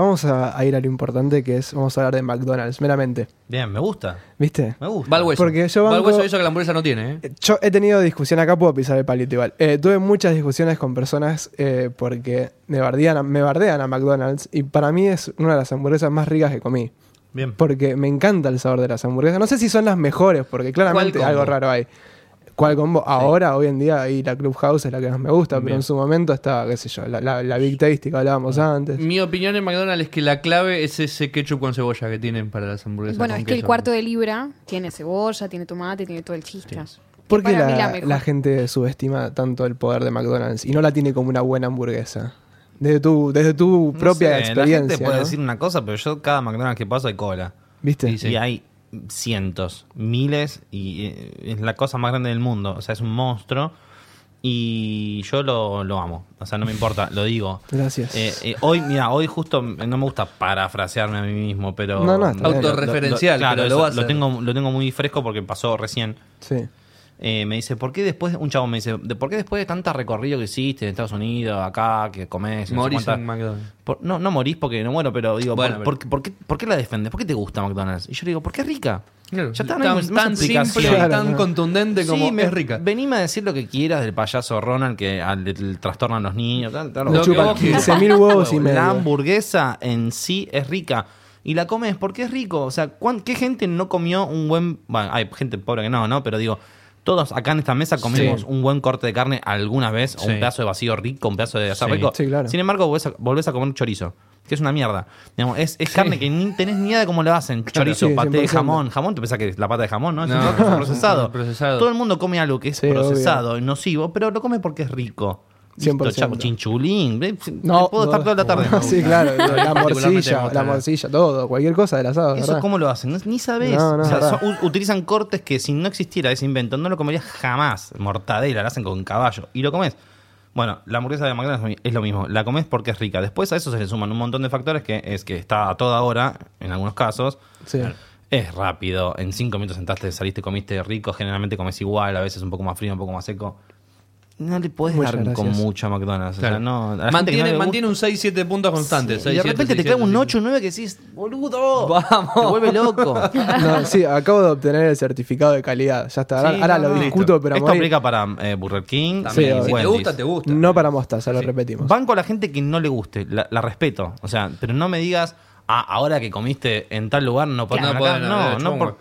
Vamos a ir a lo importante, que es, vamos a hablar de McDonald's, meramente. Bien, me gusta. ¿Viste? Me gusta. Valhueso eso que la hamburguesa no tiene, ¿eh? Yo he tenido discusión, acá puedo pisar el palito igual. Tuve muchas discusiones con personas porque me bardean a McDonald's, y para mí es una de las hamburguesas más ricas que comí. Bien. Porque me encanta el sabor de las hamburguesas. No sé si son las mejores, porque claramente algo raro hay. ¿Cuál combo? Ahora, hoy en día, y la Clubhouse es la que más me gusta, pero en su momento estaba, qué sé yo, la Big Tasty que hablábamos antes. Mi opinión en McDonald's es que la clave es ese ketchup con cebolla que tienen para las hamburguesas. Bueno, es que el cuarto de libra tiene cebolla, tiene tomate, tiene todo el chiste. Sí. ¿Por qué la gente subestima tanto el poder de McDonald's y no la tiene como una buena hamburguesa? Desde tu propia experiencia. La gente puede decir una cosa, pero yo cada McDonald's que paso hay cola. ¿Viste? Y hay cientos, miles, y es la cosa más grande del mundo. O sea, es un monstruo. Y yo lo amo. O sea, no me importa, lo digo. Gracias. Hoy, mira, hoy justo, no me gusta parafrasearme a mí mismo, pero... No, autorreferencial. Claro, pero lo tengo muy fresco porque pasó recién. Sí. Me dice, ¿por qué después... Un chavo me dice, ¿por qué después de tanto recorrido que hiciste en Estados Unidos, acá, que comés... Morís no sé en McDonald's. No morís porque no muero, pero digo, bueno, ¿por qué la defendes? ¿Por qué te gusta McDonald's? Y yo le digo, porque es rica. Claro, ya está, tan simple, claro, tan contundente como sí, es rica. Venime a decir lo que quieras del payaso Ronald que al trastornan los niños, tal, lo chupa 15.000 huevos y medio. La hamburguesa en sí es rica y la comes porque es rico. O sea, ¿qué gente no comió un buen... Bueno, hay gente pobre que no, pero digo, todos acá en esta mesa comimos un buen corte de carne alguna vez, o un pedazo de vacío rico, un pedazo de asado rico. Sí, claro. Sin embargo, volvés a comer un chorizo, que es una mierda. Digamos, es carne que ni tenés ni idea de cómo lo hacen. Chorizo, paté de jamón. Jamón, te pensás que es la pata de jamón, ¿no? Es procesado. Todo el mundo come algo que es procesado, obvio, nocivo, pero lo come porque es rico. 100%. Listo, chinchulín. No, puedo estar toda la tarde. No, sí, claro. La morcilla, todo. Cualquier cosa del asado. Eso, ¿verdad? ¿Cómo lo hacen? Ni sabés. O sea, utilizan cortes que si no existiera ese invento, no lo comerías jamás. Mortadela, la hacen con caballo. Y lo comés. Bueno, la hamburguesa de McDonald's es lo mismo. La comés porque es rica. Después a eso se le suman un montón de factores que está a toda hora, en algunos casos. Sí. Es rápido. En 5 minutos sentaste, saliste, comiste rico. Generalmente comés igual, a veces un poco más frío, un poco más seco. No le podés dar con mucho a McDonald's. Claro. O sea, no, mantiene un 6-7 puntos constantes. Sí. Y de repente te cae un 8-9 que decís, boludo, vamos, te vuelve loco. No, sí, acabo de obtener el certificado de calidad. Ya está. Sí, ahora lo discuto, pero esto aplica para Burger King. También. Sí, si te gusta, te gusta. No para Mostaza, lo repetimos. Banco a la gente que no le guste, la respeto. O sea, pero no me digas, ahora que comiste en tal lugar, no podés comer acá. No.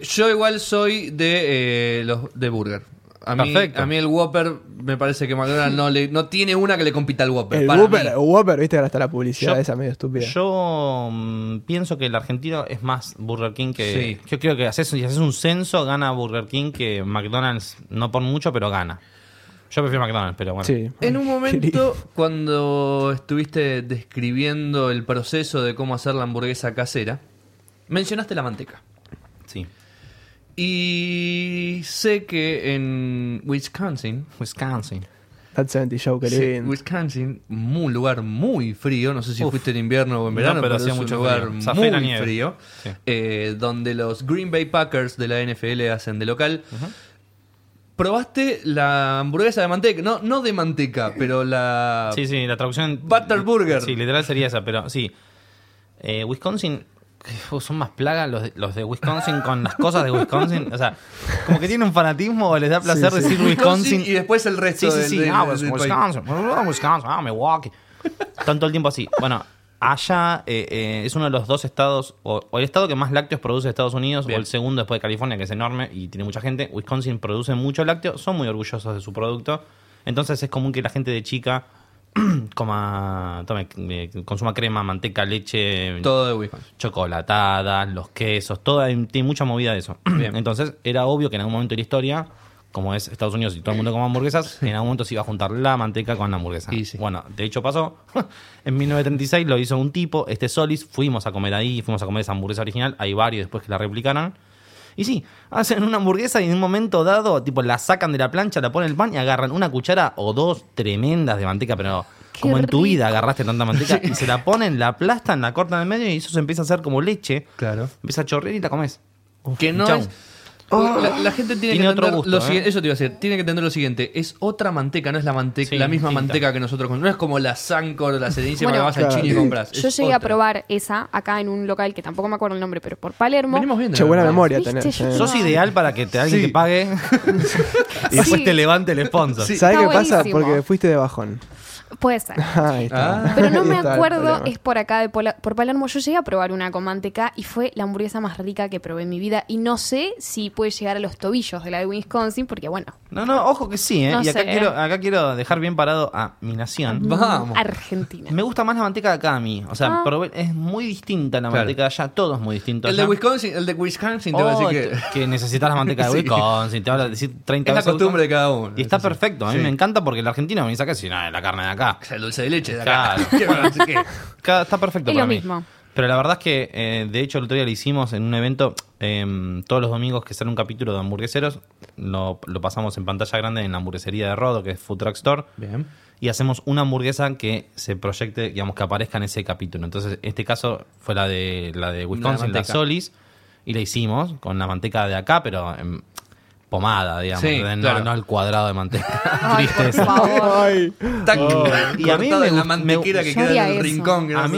Yo igual soy de los de Burger. A mí el Whopper, me parece que McDonald's no tiene una que le compita al Whopper. El Whopper, viste, ahora está la publicidad esa medio estúpida. Yo pienso que el argentino es más Burger King que... Sí. Yo creo que si haces un censo, gana Burger King que McDonald's, no por mucho, pero gana. Yo prefiero McDonald's, pero bueno. Sí. En un momento, cuando estuviste describiendo el proceso de cómo hacer la hamburguesa casera, mencionaste la manteca. Sí. Y sé que en Wisconsin. That's 70 show, querido. Wisconsin, un lugar muy frío. No sé si fuiste en invierno o en verano, pero hacía mucho lugar frío. Muy frío. Sí. Donde los Green Bay Packers de la NFL hacen de local. Uh-huh. Probaste la hamburguesa de manteca. No de manteca, pero la... Sí, la traducción... Butter Burger. Sí, literal sería esa, pero sí. Wisconsin... Son más plagas los de Wisconsin con las cosas de Wisconsin. O sea, como que tienen un fanatismo o les da placer decir Wisconsin. Y después el resto Wisconsin, Milwaukee. Están todo el tiempo así. Bueno, allá es uno de los dos estados, o el estado que más lácteos produce Estados Unidos, o el segundo después de California, que es enorme y tiene mucha gente. Wisconsin produce mucho lácteo, son muy orgullosos de su producto. Entonces es común que la gente de chica... consuma crema, manteca, leche, todo de Wisconsin, chocolatadas, los quesos, todo, tiene mucha movida de eso. Bien. Entonces era obvio que en algún momento de la historia, como es Estados Unidos y todo el mundo come hamburguesas, en algún momento se iba a juntar la manteca con la hamburguesa. Sí. Bueno, de hecho pasó. En 1936 lo hizo un tipo, Solis, fuimos a comer esa hamburguesa original, hay varios después que la replicaron. Y sí, hacen una hamburguesa y en un momento dado, tipo, la sacan de la plancha, la ponen en el pan y agarran una cuchara o dos tremendas de manteca, pero como en tu vida agarraste tanta manteca, y se la ponen, la aplastan, la cortan en el medio y eso se empieza a hacer como leche. Claro. Empieza a chorrear y la comes. Que no es... La gente tiene que entender otro gusto, eso te iba a decir, tiene que entender lo siguiente, es otra manteca, no es la misma manteca que nosotros consumimos, no es como la Sancor o la Ceniza que vas al Chile y compras. Yo llegué a probar esa acá en un local que tampoco me acuerdo el nombre, pero por Palermo. Venimos viendo. Che, buena memoria tenés. Sos ideal para que alguien te pague y después te levante el sponsor. Sí. ¿Sabés qué pasa? Porque fuiste de bajón. Puede ser. Pero no me acuerdo, es por acá, por Palermo. Yo llegué a probar una con manteca y fue la hamburguesa más rica que probé en mi vida. Y no sé si puede llegar a los tobillos de la de Wisconsin, porque bueno. No, ojo que sí, ¿eh? No, y acá quiero dejar bien parado a mi nación. Vamos. Argentina. Me gusta más la manteca de acá a mí. O sea, es muy distinta la manteca de allá. Todo es muy distinto allá. El de Wisconsin te va a decir que necesitas la manteca de Wisconsin. Te va a decir 30 veces. Es la costumbre de cada uno. Y está perfecto. A mí me encanta porque el argentino me dice que si nada, la carne de acá. O sea, el dulce de leche de acá. Claro. Está perfecto para mí. Es lo mismo. Pero la verdad es que, de hecho, el otro día lo hicimos en un evento, todos los domingos que sale un capítulo de hamburgueseros, lo pasamos en pantalla grande en la hamburguesería de Rodo, que es Food Truck Store. Bien. Y hacemos una hamburguesa que se proyecte, digamos, que aparezca en ese capítulo. Entonces, este caso fue la de Wisconsin, la Solis, y la hicimos con la manteca de acá, pero en pomada, digamos. Sí, no, claro. No el cuadrado de manteca. Ay, por favor. Y a mí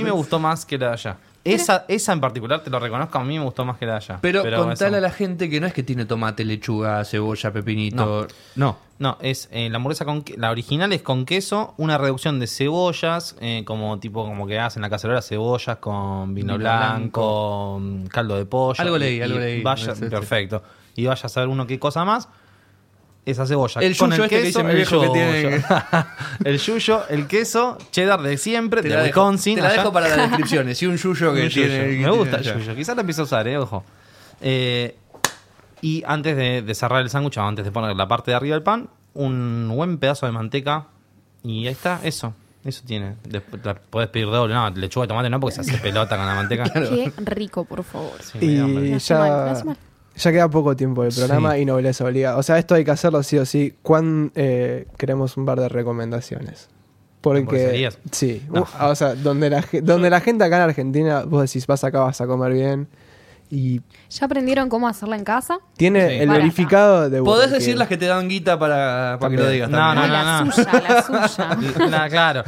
me gustó más que la de allá. Esa en particular, te lo reconozco, a mí me gustó más que la de allá. Pero contale a la gente que no es que tiene tomate, lechuga, cebolla, pepinito. No, es la hamburguesa la original es con queso, una reducción de cebollas, como que hacen en la cacerola, cebollas con vino blanco, caldo de pollo. Algo leí. Perfecto. Y vaya a saber uno qué cosa más. Esa cebolla. El con yuyo, el queso, que dice el tiene. El yuyo, el queso, cheddar de siempre, de Wisconsin. Te la dejo para las descripciones. Y un yuyo que tiene. Me gusta el yuyo. Quizás lo empiezo a usar, ojo. Y antes de cerrar el sándwich, o antes de poner la parte de arriba del pan, un buen pedazo de manteca. Y ahí está, eso. Eso tiene. Podés pedir doble. No, lechuga y tomate no, porque se hace pelota con la manteca. Qué rico, por favor. Sí, y ya... Ya queda poco tiempo del programa y nobleza obliga. O sea, esto hay que hacerlo sí o sí. Queremos un par de recomendaciones. Porque sí. No. O sea, donde la gente acá en Argentina, vos decís, vas acá, vas a comer bien. Y ¿ya aprendieron cómo hacerla en casa? Tiene el verificado de... Podés decir las que te dan guita para que lo digas. No. La suya. Claro.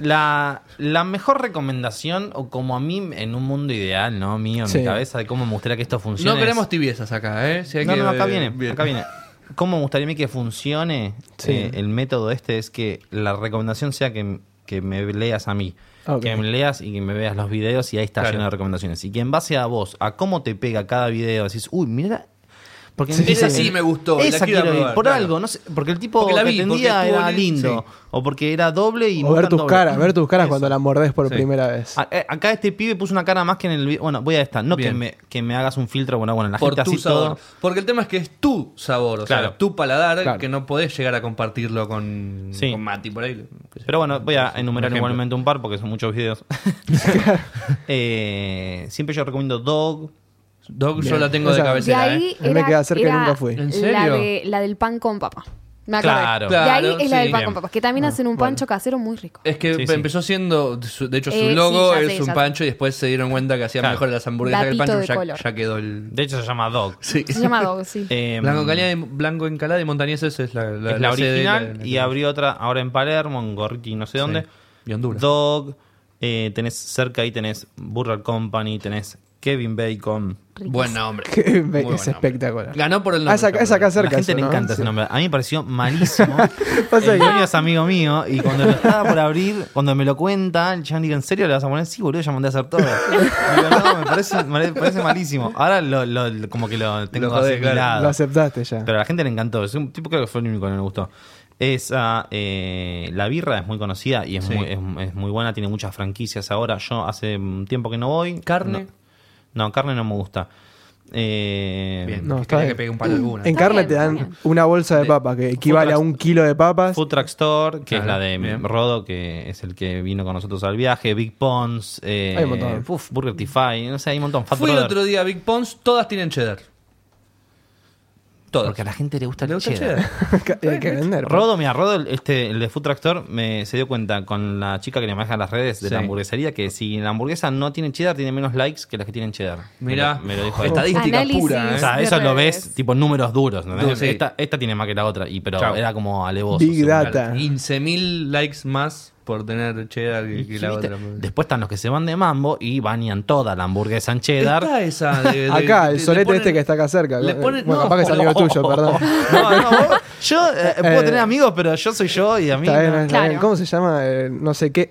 La mejor recomendación, o como a mí, en un mundo ideal, ¿no? Mío, en mi cabeza, de cómo me gustaría que esto funcione. No queremos tibiezas acá, ¿eh? Si acá viene. ¿Cómo me gustaría a mí que funcione el método este? Es que la recomendación sea que me leas a mí. Okay. Que me leas y que me veas los videos, y ahí está lleno de recomendaciones. Y que en base a vos, a cómo te pega cada video, decís, uy, mira. Porque esa sí me gustó. Esa quiero ver. Por algo, no sé. Porque el tipo que atendía era lindo. Sí. O porque era doble y no. Ver tus caras cuando la mordés por primera vez. Acá este pibe puso una cara más que en el video. Bueno, voy a esta. No que me hagas un filtro. Bueno, la por gente tu así sabor. Todo. Porque el tema es que es tu sabor. O sea, tu paladar, que no podés llegar a compartirlo con Mati por ahí. Pero bueno, voy a enumerar igualmente un par porque son muchos videos. Siempre yo recomiendo Dog, yo la tengo de cabecera. De ahí me queda cerca y nunca fui. ¿En serio? La del pan con papa. Claro. De ahí es la del pan con papas, que también hacen un pancho casero muy rico. Es que empezó siendo, de hecho, su logo es un pancho, y después se dieron cuenta que hacían mejor las hamburguesas que el pancho. Ya quedó el... De hecho, se llama Dog. Sí. Se llama Dog, sí. Blanco Encalada y Montañeses es la original. Y abrió otra ahora en Palermo, en Gorriti, no sé dónde. Y Honduras. Dog. Tenés cerca ahí, tenés Burger Company, tenés Kevin Bacon. Buen nombre. Kevin Bacon es espectacular. Ganó por el nombre. Es acá cerca. A la gente le encanta ese nombre. A mí me pareció malísimo. El dueño es amigo mío, y cuando lo estaba por abrir, cuando me lo cuentan, ya digo, ¿en serio le vas a poner? Sí, boludo, ya mandé a hacer todo. Digo, no, me parece malísimo. Ahora como que lo tengo asimilado. Lo aceptaste ya. Pero a la gente le encantó. Es un tipo, creo que fue el único que me gustó. Esa, la birra es muy conocida y es muy buena. Tiene muchas franquicias ahora. Yo hace tiempo que no voy. ¿Carne? No, carne no me gusta. Bien, no, está que pegue un palo alguna. En carne te dan una bolsa de papas que equivale a un kilo de papas. Food Truck Store, que es la de Rodo, que es el que vino con nosotros al viaje. Big Pons, hay un montón. Burgertify, no sé, hay un montón. Fui el otro día a Big Pons, todas tienen cheddar. Todas. Porque a la gente le gusta el cheddar. Hay que vender. Rodo, mira, el de Food Truck Store, se dio cuenta con la chica que le maneja las redes de la hamburguesería, que si la hamburguesa no tiene cheddar, tiene menos likes que las que tienen cheddar. Mira, me lo dijo. Estadística análisis pura. O sea, eso lo ves, tipo números duros, ¿no? Sí. Esta tiene más que la otra, pero era como alevoso. Big data. 15.000 likes más por tener cheddar que la otra. Después están los que se van de mambo y bañan toda la hamburguesa en cheddar. Está esa acá, el solete que está acá cerca. Bueno, capaz que es amigo tuyo, perdón. No, yo puedo tener amigos, pero yo soy yo y a mí... Está bien. ¿Cómo se llama? No sé qué.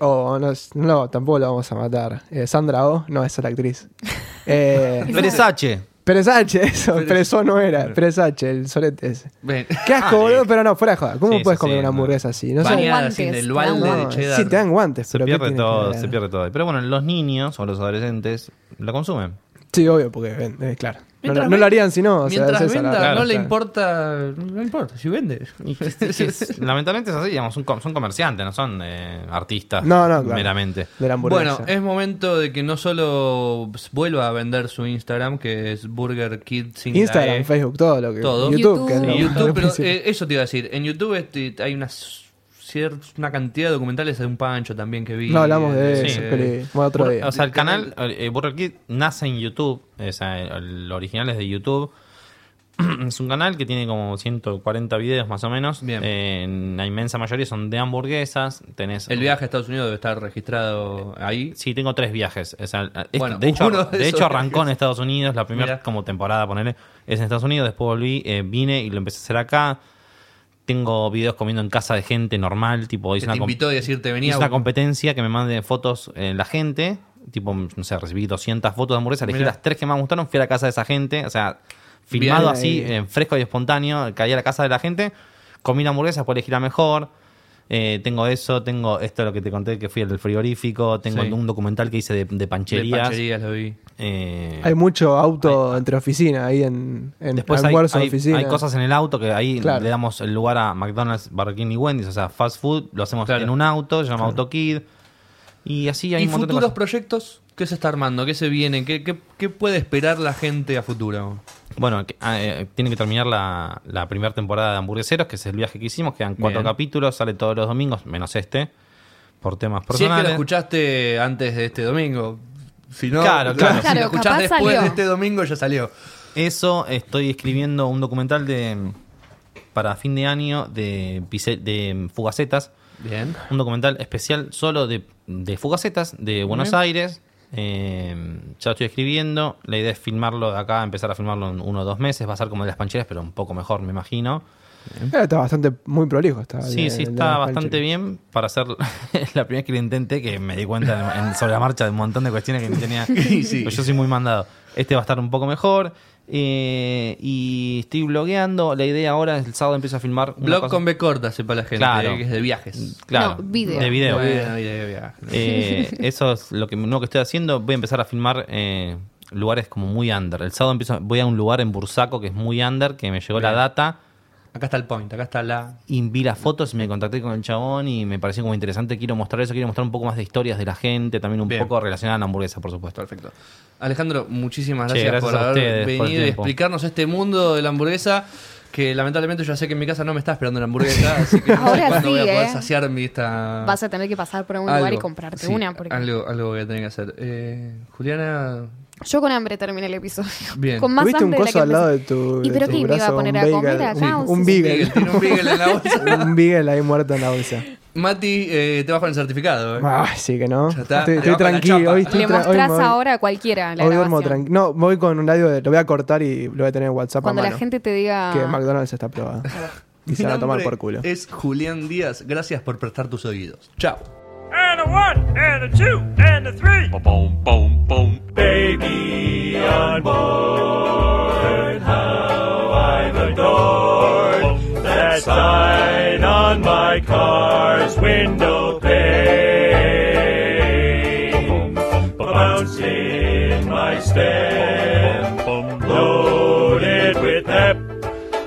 No, tampoco la vamos a matar. Sandra O. No, esa es la actriz. Pérez H, el solete ese. Ven. Qué asco, boludo, pero no, fuera de joda. ¿Cómo puedes comer una hamburguesa así? No sé, guantes. Del balde de cheddar. Sí, te dan guantes. Se pierde todo. Pero bueno, los niños o los adolescentes lo consumen. Sí, obvio, porque claro. No lo harían si no. O sea, mientras venda, claro, no le importa. No le importa, si vende. Lamentablemente es así, digamos, son comerciantes, no son artistas claro, meramente. De la hamburguesa. Bueno, es momento de que no solo vuelva a vender su Instagram, que es Burger Kid sin Instagram, la Facebook, todo lo que. Todo. YouTube. Que es lo YouTube, pero eso te iba a decir. En YouTube hay una cantidad de documentales de un Pancho también que vi. No hablamos de eso, pero otro día. O sea, el canal Burger Kid nace en YouTube, o sea, el original es de YouTube. Es un canal que tiene como 140 videos más o menos. Bien. La inmensa mayoría son de hamburguesas. El viaje a Estados Unidos debe estar registrado ahí. Sí, tengo 3 viajes. O sea, bueno, de hecho arrancó en Estados Unidos, la primera como temporada, ponele, es en Estados Unidos, después volví, vine y lo empecé a hacer acá. Tengo videos comiendo en casa de gente normal, tipo, hice una competencia que me mande fotos la gente, tipo, no sé, recibí 200 fotos de hamburguesas, elegí las 3 que más me gustaron, fui a la casa de esa gente, o sea, filmado bien, así, fresco y espontáneo, caí a la casa de la gente, comí la hamburguesa, después elegí la mejor, tengo esto lo que te conté, que fui al del frigorífico, tengo un documental que hice de pancherías. De pancherías lo vi. Hay mucho auto entre oficinas, ahí en después hay cosas en el auto que ahí le damos el lugar a McDonald's, Burger King y Wendy's, o sea, fast food, lo hacemos en un auto, se llama AutoKid. Y así hay ¿Y un montón futuros de cosas. Proyectos? ¿Qué se está armando? ¿Qué se viene? ¿Qué puede esperar la gente a futuro? Bueno, tiene que terminar la primera temporada de Hamburgueseros, que es el viaje que hicimos, quedan 4 capítulos, sale todos los domingos, menos este, por temas personales. Si es que lo escuchaste antes de este domingo. Si no, claro. Si lo escuchás después de este domingo, ya salió. Eso, estoy escribiendo un documental para fin de año de Fugacetas. Bien. Un documental especial solo de Fugacetas, de Buenos Aires. Ya lo estoy escribiendo. La idea es filmarlo de acá, empezar a filmarlo en 1 o 2 meses. Va a ser como de las pancheras, pero un poco mejor, me imagino. Está bastante muy prolijo. Está bastante bien para hacer la primera vez que lo intenté, que me di cuenta sobre la marcha de un montón de cuestiones que tenía. Pero yo soy muy mandado. Este va a estar un poco mejor. Y estoy blogueando. La idea ahora es el sábado empiezo a filmar. Blog con B corta, sepa la gente, que es de viajes. Claro, no, video. De video. Eso es lo que no que estoy haciendo. Voy a empezar a filmar lugares como muy under. El sábado voy a un lugar en Bursaco que es muy under, que me llegó la data. Acá está el point, acá está la... Y vi las fotos, me contacté con el chabón y me pareció como interesante. Quiero mostrar eso, quiero mostrar un poco más de historias de la gente, también un poco relacionada a la hamburguesa, por supuesto. Perfecto. Alejandro, muchísimas gracias por haber venido y explicarnos este mundo de la hamburguesa, que lamentablemente yo ya sé que en mi casa no me está esperando la hamburguesa, así que no sé cuándo voy a poder saciar mi esta... Vas a tener que pasar por algún lugar y comprarte una. Porque... Algo voy a tener que hacer. Juliana... Yo con hambre terminé el episodio. Bien. Con más hambre de la que empecé. Al lado de tu, ¿Y pero qué me iba a poner a comer acá? Un beagle. Tiene un beagle en la bolsa. Un beagle ahí muerto en la bolsa. Mati, te vas con el certificado. Sí que no. Estoy tranquilo. Le mostrás ahora a cualquiera la grabación. No, me voy con un audio, lo voy a cortar y lo voy a tener en WhatsApp cuando a mano. Cuando la gente te diga... Que McDonald's está probada. Y se van a tomar por culo. Es Julián Díaz. Gracias por prestar tus oídos. Chao. And a 1, and a 2, and a 3. Boom, boom, boom, boom. Baby on board, how I'm adored. That sign on my car's window pane, bouncing my stem, loaded with hep,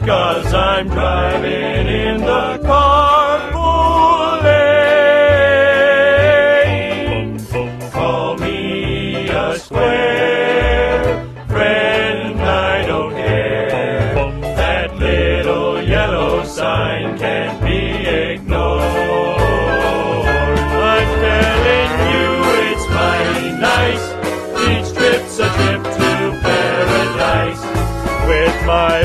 'cause I'm driving in the car. My